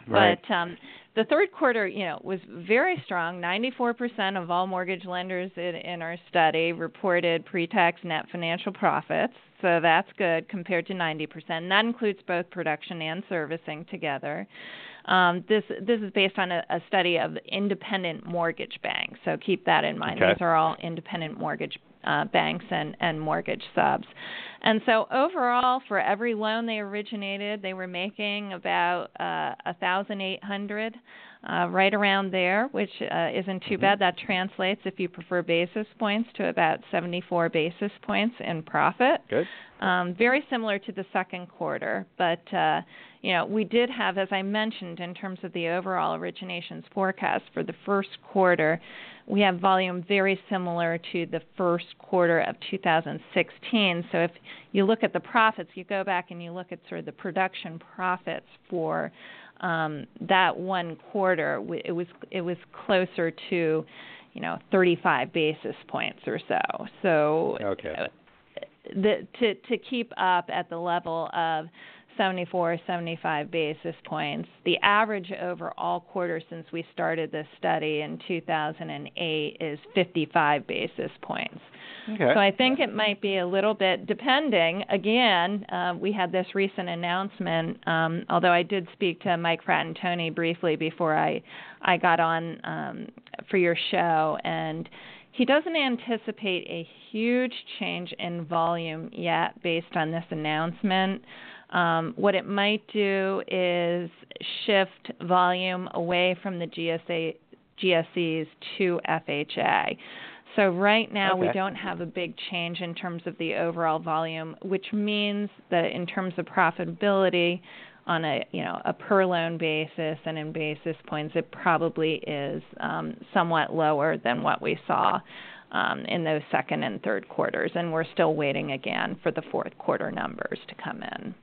Right. But the third quarter, was very strong. 94% of all mortgage lenders in our study reported pre-tax net financial profits, so that's good compared to 90%. And that includes both production and servicing together. This is based on a study of independent mortgage banks, so keep that in mind. Okay. These are all independent mortgage banks and mortgage subs. And so overall, for every loan they originated, they were making about $1,800, right around there, which isn't too bad. That translates, if you prefer basis points, to about 74 basis points in profit. Good. Very similar to the second quarter, but you know, we did have, as I mentioned, in terms of the overall originations forecast for the first quarter, we have volume very similar to the first quarter of 2016. So if you look at the profits, you go back and you look at sort of the production profits for that one quarter, it was closer to, 35 basis points or so. So okay. To keep up at the level of 74, 75 basis points, the average over all quarters since we started this study in 2008 is 55 basis points. Okay. So I think it might be a little bit depending. Again, we had this recent announcement, although I did speak to Mike Frattoni briefly before I got on for your show, and he doesn't anticipate a huge change in volume yet based on this announcement. What it might do is shift volume away from the GSEs to FHA. So right now we don't have a big change in terms of the overall volume, which means that in terms of profitability on a per loan basis and in basis points, it probably is somewhat lower than what we saw in those second and third quarters. And we're still waiting again for the fourth quarter numbers to come in.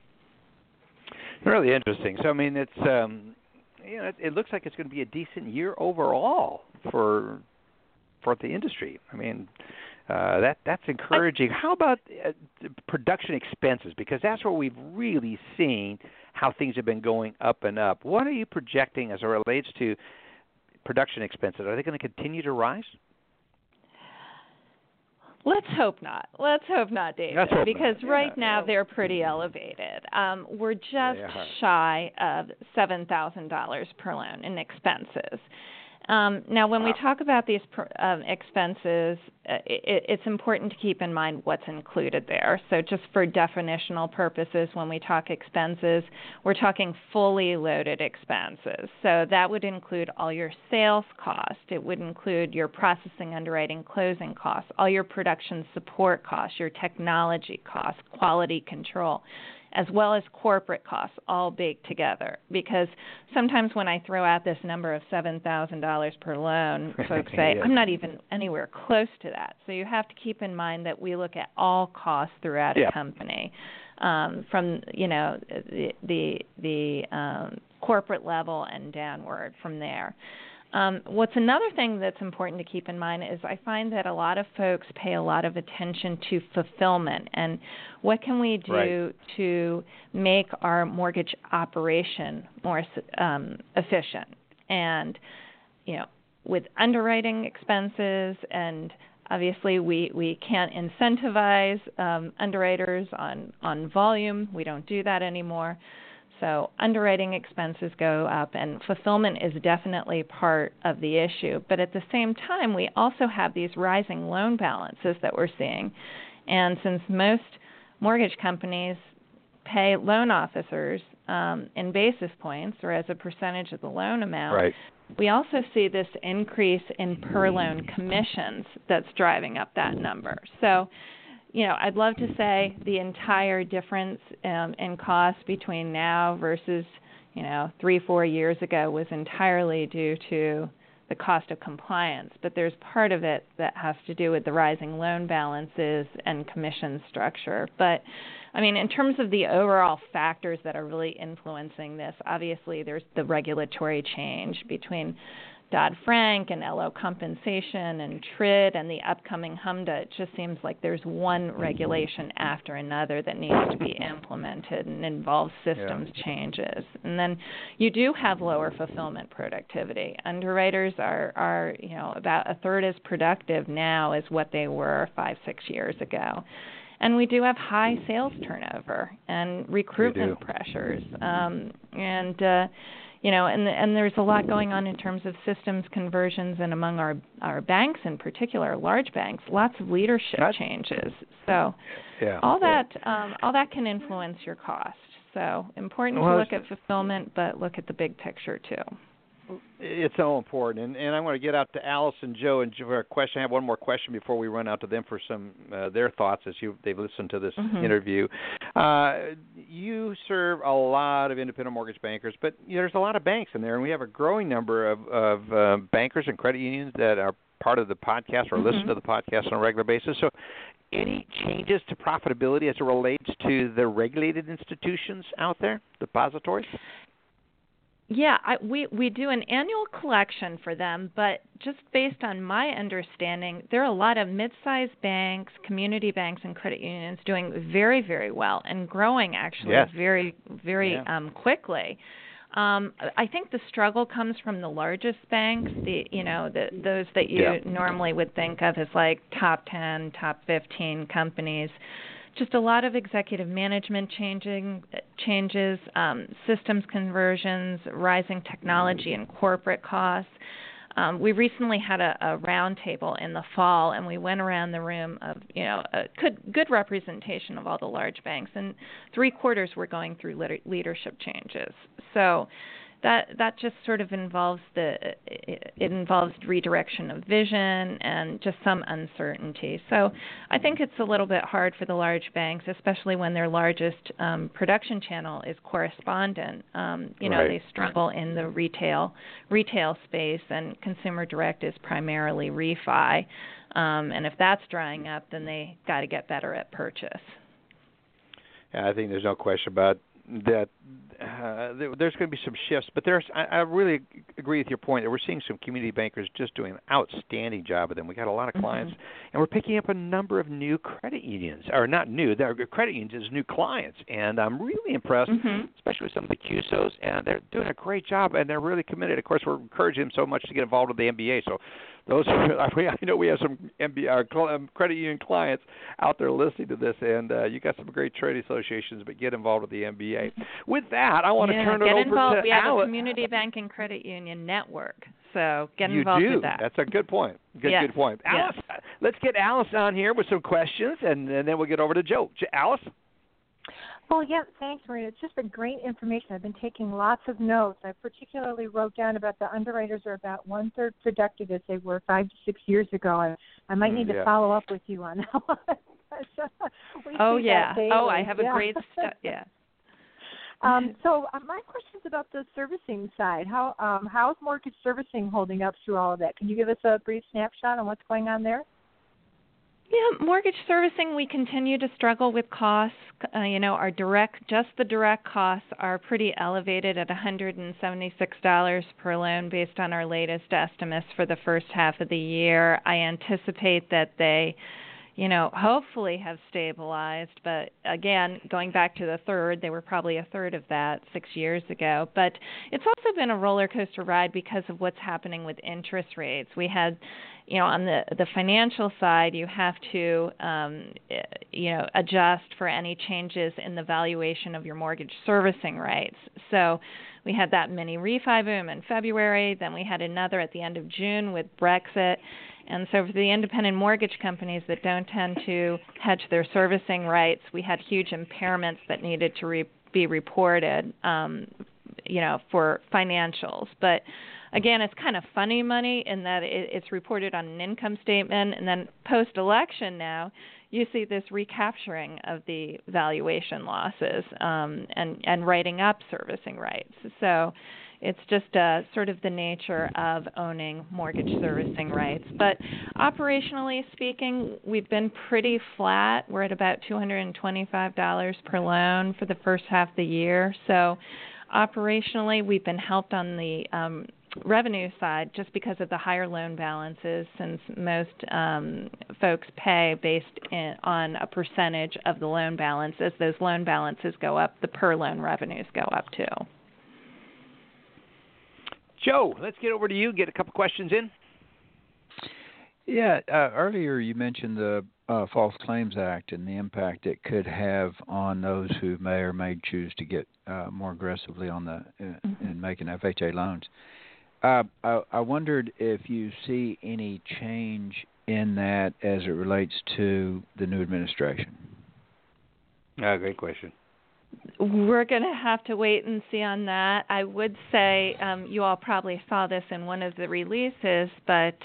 Really interesting. So, I mean, it's it looks like it's going to be a decent year overall for the industry. I mean, that's encouraging. How about production expenses? Because that's where we've really seen how things have been going up and up. What are you projecting as it relates to production expenses? Are they going to continue to rise? Let's hope not. Let's hope not, David, because right now they're pretty elevated. We're just shy of $7,000 per loan in expenses. Now, when we talk about these expenses, it's important to keep in mind what's included there. So just for definitional purposes, when we talk expenses, we're talking fully loaded expenses. So that would include all your sales costs. It would include your processing, underwriting, closing costs, all your production support costs, your technology costs, quality control, as well as corporate costs, all baked together. Because sometimes when I throw out this number of $7,000 per loan, folks say, I'm not even anywhere close to that. So you have to keep in mind that we look at all costs throughout a company, from the corporate level and downward from there. What's another thing that's important to keep in mind is I find that a lot of folks pay a lot of attention to fulfillment and what can we do to make our mortgage operation more efficient. And, with underwriting expenses and obviously, we can't incentivize underwriters on volume. We don't do that anymore. So underwriting expenses go up, and fulfillment is definitely part of the issue. But at the same time, we also have these rising loan balances that we're seeing. And since most mortgage companies pay loan officers in basis points or as a percentage of the loan amount, we also see this increase in per loan commissions that's driving up that number. So I'd love to say the entire difference in cost between now versus, 3-4 years ago was entirely due to the cost of compliance. But there's part of it that has to do with the rising loan balances and commission structure. But, in terms of the overall factors that are really influencing this, obviously there's the regulatory change between Dodd-Frank and LO compensation and TRID and the upcoming HMDA. It just seems like there's one regulation after another that needs to be implemented and involves systems changes. And then you do have lower fulfillment productivity. Underwriters are about a third as productive now as what they were 5-6 years ago. And we do have high sales turnover and recruitment pressures. You know, and there's a lot going on in terms of systems conversions, and among our banks in particular, large banks, lots of leadership changes. So all that can influence your cost. So important to look at fulfillment, but look at the big picture too. It's so important. And I want to get out to Alice and Joe and for a question. I have one more question before we run out to them for some their thoughts as they've listened to this interview. You serve a lot of independent mortgage bankers, but there's a lot of banks in there, and we have a growing number of bankers and credit unions that are part of the podcast or listen to the podcast on a regular basis. So any changes to profitability as it relates to the regulated institutions out there, depositories? Yeah, we do an annual collection for them, but just based on my understanding, there are a lot of mid-sized banks, community banks, and credit unions doing very, very well and growing actually very, very quickly. I think the struggle comes from the largest banks, those that you normally would think of as like top 10, top 15 companies. Just a lot of executive management changes, systems conversions, rising technology and corporate costs. We recently had a roundtable in the fall, and we went around the room of good representation of all the large banks, and 3/4 were going through leadership changes. So that just sort of involves it involves redirection of vision and just some uncertainty. So I think it's a little bit hard for the large banks, especially when their largest production channel is correspondent. They struggle in the retail space, and consumer direct is primarily refi. And if that's drying up, then they got to get better at purchase. Yeah, I think there's no question about that. There's going to be some shifts, but I really agree with your point that we're seeing some community bankers just doing an outstanding job of them. We got a lot of clients, and we're picking up a number of new credit unions, or not new, they're credit unions as new clients, and I'm really impressed, especially with some of the QSOs, and they're doing a great job, and they're really committed. Of course, we're encouraging them so much to get involved with the MBA, so I know we have some credit union clients out there listening to this, and you got some great trade associations, but get involved with the MBA. With that, I want to turn it over to Alice. We have a community bank and credit union network, so get involved with that. That's a good point. Good point. Alice, let's get Alice on here with some questions, and then we'll get over to Joe. Alice? Well, thanks, Marina. It's just been great information. I've been taking lots of notes. I particularly wrote down about the underwriters are about 1/3 productive as they were 5 to 6 years ago. I might need to follow up with you on that one. I have a great stuff, So my question's about the servicing side. How is mortgage servicing holding up through all of that? Can you give us a brief snapshot on what's going on there? Yeah, mortgage servicing, we continue to struggle with costs. Our direct costs are pretty elevated at $176 per loan based on our latest estimates for the first half of the year. I anticipate that they hopefully have stabilized. But again, going back to the third, they were probably a third of that 6 years ago. But it's also been a roller coaster ride because of what's happening with interest rates. We had, on the financial side, you have to, adjust for any changes in the valuation of your mortgage servicing rights. So we had that mini refi boom in February. Then we had another at the end of June with Brexit. And so for the independent mortgage companies that don't tend to hedge their servicing rights, we had huge impairments that needed to be reported, for financials. But again, it's kind of funny money in that it's reported on an income statement, and then post-election now, you see this recapturing of the valuation losses and writing up servicing rights. So it's just sort of the nature of owning mortgage servicing rights. But operationally speaking, we've been pretty flat. We're at about $225 per loan for the first half of the year. So operationally, we've been helped on the revenue side just because of the higher loan balances, since most folks pay based on a percentage of the loan balance. As those loan balances go up, the per loan revenues go up too. Joe, let's get over to you, get a couple questions in. Yeah, earlier you mentioned the False Claims Act and the impact it could have on those who may or may choose to get more aggressively on the in making FHA loans. I wondered if you see any change in that as it relates to the new administration. Great question. We're going to have to wait and see on that. I would say you all probably saw this in one of the releases, but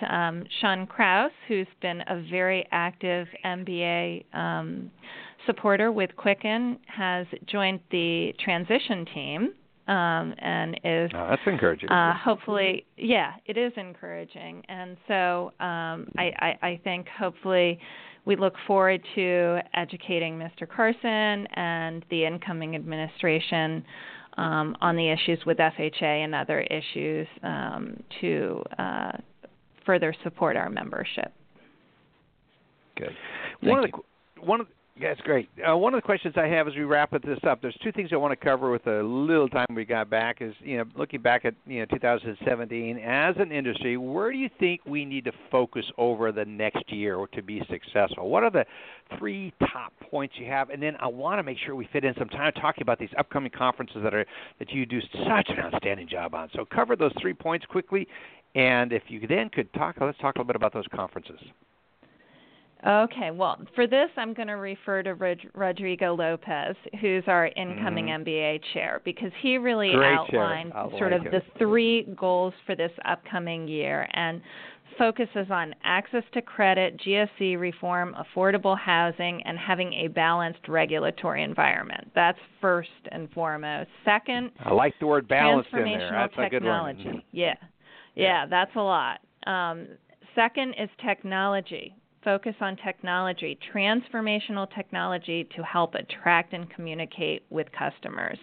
Sean Krause, who's been a very active MBA supporter with Quicken, has joined the transition team and is that's encouraging. Hopefully, yeah, it is encouraging. And so I think hopefully we look forward to educating Mr. Carson and the incoming administration on the issues with FHA and other issues to further support our membership. Good. One of the yeah, that's great. One of the questions I have as we wrap this up, there's two things I want to cover with a little time we got back is, looking back at, 2017, as an industry, where do you think we need to focus over the next year to be successful? What are the three top points you have? And then I want to make sure we fit in some time talking about these upcoming conferences that you do such an outstanding job on. So cover those 3 points quickly, and if you then could let's talk a little bit about those conferences. Okay, well, for this, I'm going to refer to Rodrigo Lopez, who's our incoming MBA chair, because he really outlined sort of the three goals for this upcoming year and focuses on access to credit, GSE reform, affordable housing, and having a balanced regulatory environment. That's first and foremost. Second, I like the word balanced in there. That's technology. A good one. Yeah, that's a lot. Second is technology. Focus on technology, transformational technology to help attract and communicate with customers,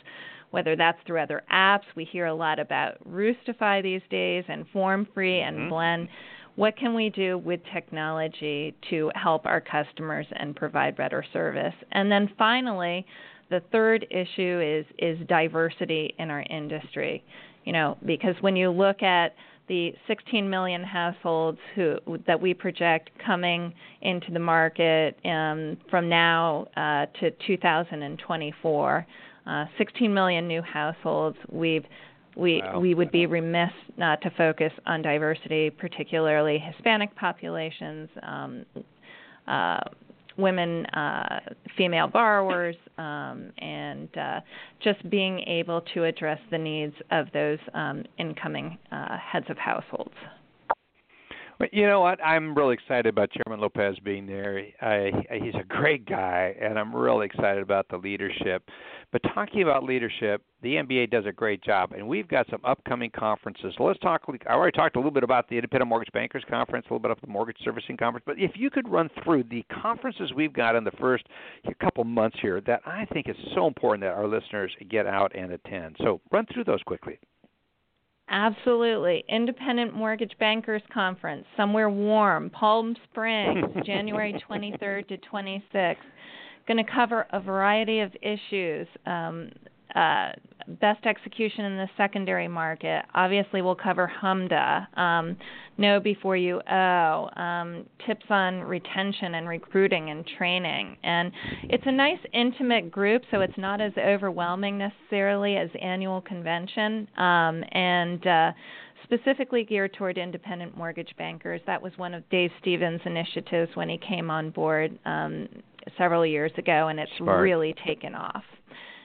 whether that's through other apps. We hear a lot about Roostify these days and Form-Free and Blend. What can we do with technology to help our customers and provide better service? And then finally, the third issue is diversity in our industry, because when you look at the 16 million households that we project coming into the market from now to 2024, 16 million new households. We would be remiss not to focus on diversity, particularly Hispanic populations, women, female borrowers, and just being able to address the needs of those incoming heads of households. Well, you know what? I'm really excited about Chairman Lopez being there. He's a great guy, and I'm really excited about the leadership. But talking about leadership, the MBA does a great job, and we've got some upcoming conferences. Let's talk. I already talked a little bit about the Independent Mortgage Bankers Conference, a little bit about the Mortgage Servicing Conference. But if you could run through the conferences we've got in the first couple months here that I think is so important that our listeners get out and attend. So run through those quickly. Absolutely. Independent Mortgage Bankers Conference, somewhere warm, Palm Springs, January 23rd to 26th. Going to cover a variety of issues, best execution in the secondary market. Obviously, we'll cover HMDA, know before you owe, tips on retention and recruiting and training. And it's a nice intimate group, so it's not as overwhelming necessarily as annual convention. Specifically geared toward independent mortgage bankers. That was one of Dave Stevens' initiatives when he came on board several years ago, and it's really taken off.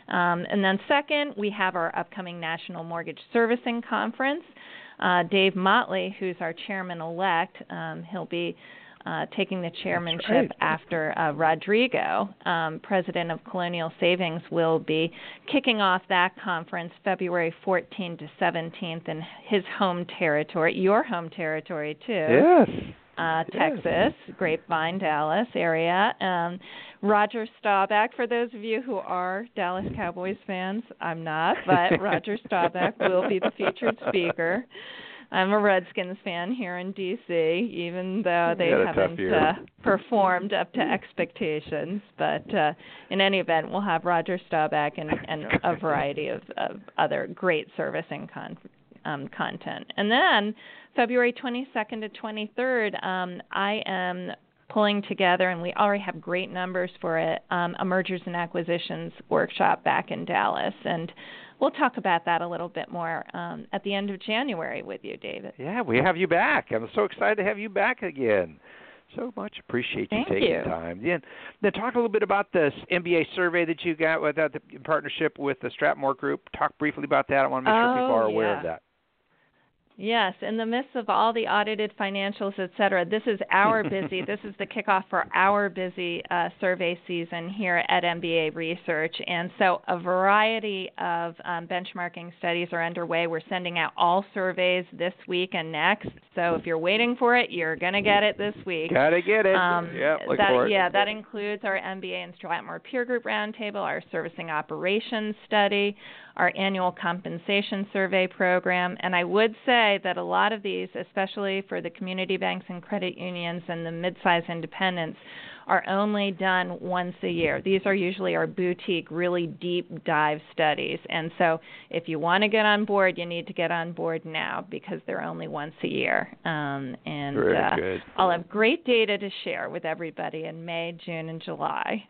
And then second, we have our upcoming National Mortgage Servicing Conference. Dave Motley, who's our chairman-elect, he'll be taking the chairmanship after Rodrigo, president of Colonial Savings, will be kicking off that conference February 14th to 17th in his home territory, your home territory too. Yes. Texas, Grapevine, Dallas area. Roger Staubach, for those of you who are Dallas Cowboys fans, I'm not, but Roger Staubach will be the featured speaker. I'm a Redskins fan here in D.C., even though they haven't performed up to expectations. But in any event, we'll have Roger Staubach and a variety of other great servicing content. And then February 22nd to 23rd, I am pulling together, and we already have great numbers for it, a mergers and acquisitions workshop back in Dallas. And we'll talk about that a little bit more at the end of January with you, David. Yeah, we have you back. I'm so excited to have you back again. So much. Appreciate you taking time. Yeah. Now, talk a little bit about this MBA survey that you got with, in partnership with the Strathmore Group. Talk briefly about that. I want to make sure people are aware of that. Yes, in the midst of all the audited financials, et cetera, this is our busy, this is the kickoff for our busy survey season here at MBA Research. And so a variety of benchmarking studies are underway. We're sending out all surveys this week and next. So if you're waiting for it, you're going to get it this week. Got to get it. That includes our MBA and Strathmore Peer Group Roundtable, our Servicing Operations Study, our annual compensation survey program. And I would say that a lot of these, especially for the community banks and credit unions and the mid-size independents, are only done once a year. These are usually our boutique, really deep dive studies. And so if you want to get on board, you need to get on board now because they're only once a year. And I'll have great data to share with everybody in May, June, and July.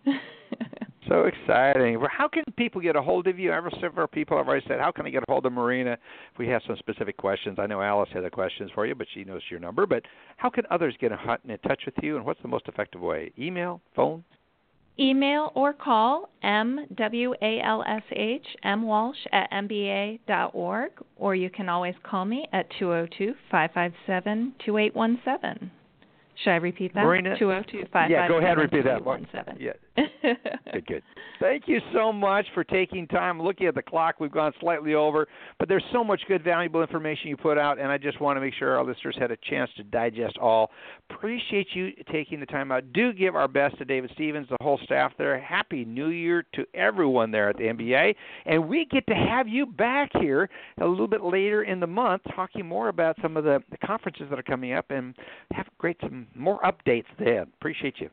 So exciting. How can people get a hold of you? Several people have already said, how can I get a hold of Marina if we have some specific questions? I know Alice had the questions for you, but she knows your number. But how can others get in touch with you, and what's the most effective way? Email, phone? Email or call MWALSH@mbalsh@mba.org, or you can always call me at 202-557-2817. Should I repeat that? Marina, 202-557-2817. Yeah, go ahead and repeat that. Yeah. Good. Thank you so much for taking time. Looking at the clock, we've gone slightly over, but there's so much good, valuable information you put out, and I just want to make sure our listeners had a chance to digest all. Appreciate you taking the time out. Do give our best to David Stevens, the whole staff there. Happy New Year to everyone there at the MBA, and we get to have you back here a little bit later in the month talking more about some of the conferences that are coming up, and have some more updates then. Appreciate you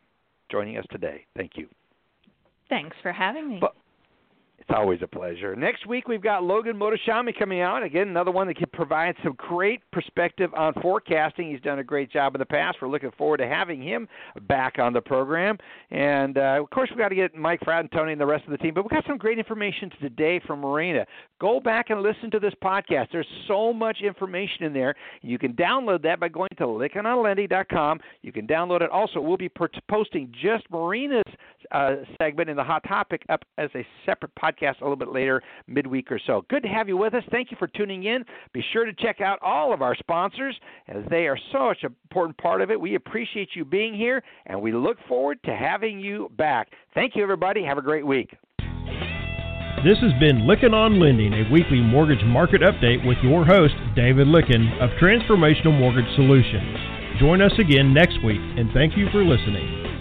joining us today. Thank you. Thanks for having me. It's always a pleasure. Next week, we've got Logan Motoshami coming out. Again, another one that can provide some great perspective on forecasting. He's done a great job in the past. We're looking forward to having him back on the program. And, of course, we've got to get Mike Frattoni and the rest of the team. But we've got some great information today from Marina. Go back and listen to this podcast. There's so much information in there. You can download that by going to LyckenOnLending.com. You can download it. Also, we'll be posting just Marina's segment in the Hot Topic up as a separate podcast a little bit later, midweek or so. Good to have you with us. Thank you for tuning in. Be sure to check out all of our sponsors, as they are such an important part of it. We appreciate you being here, and we look forward to having you back. Thank you, everybody. Have a great week. This has been Lykken on Lending, a weekly mortgage market update with your host, David Lykken of Transformational Mortgage Solutions. Join us again next week, and thank you for listening.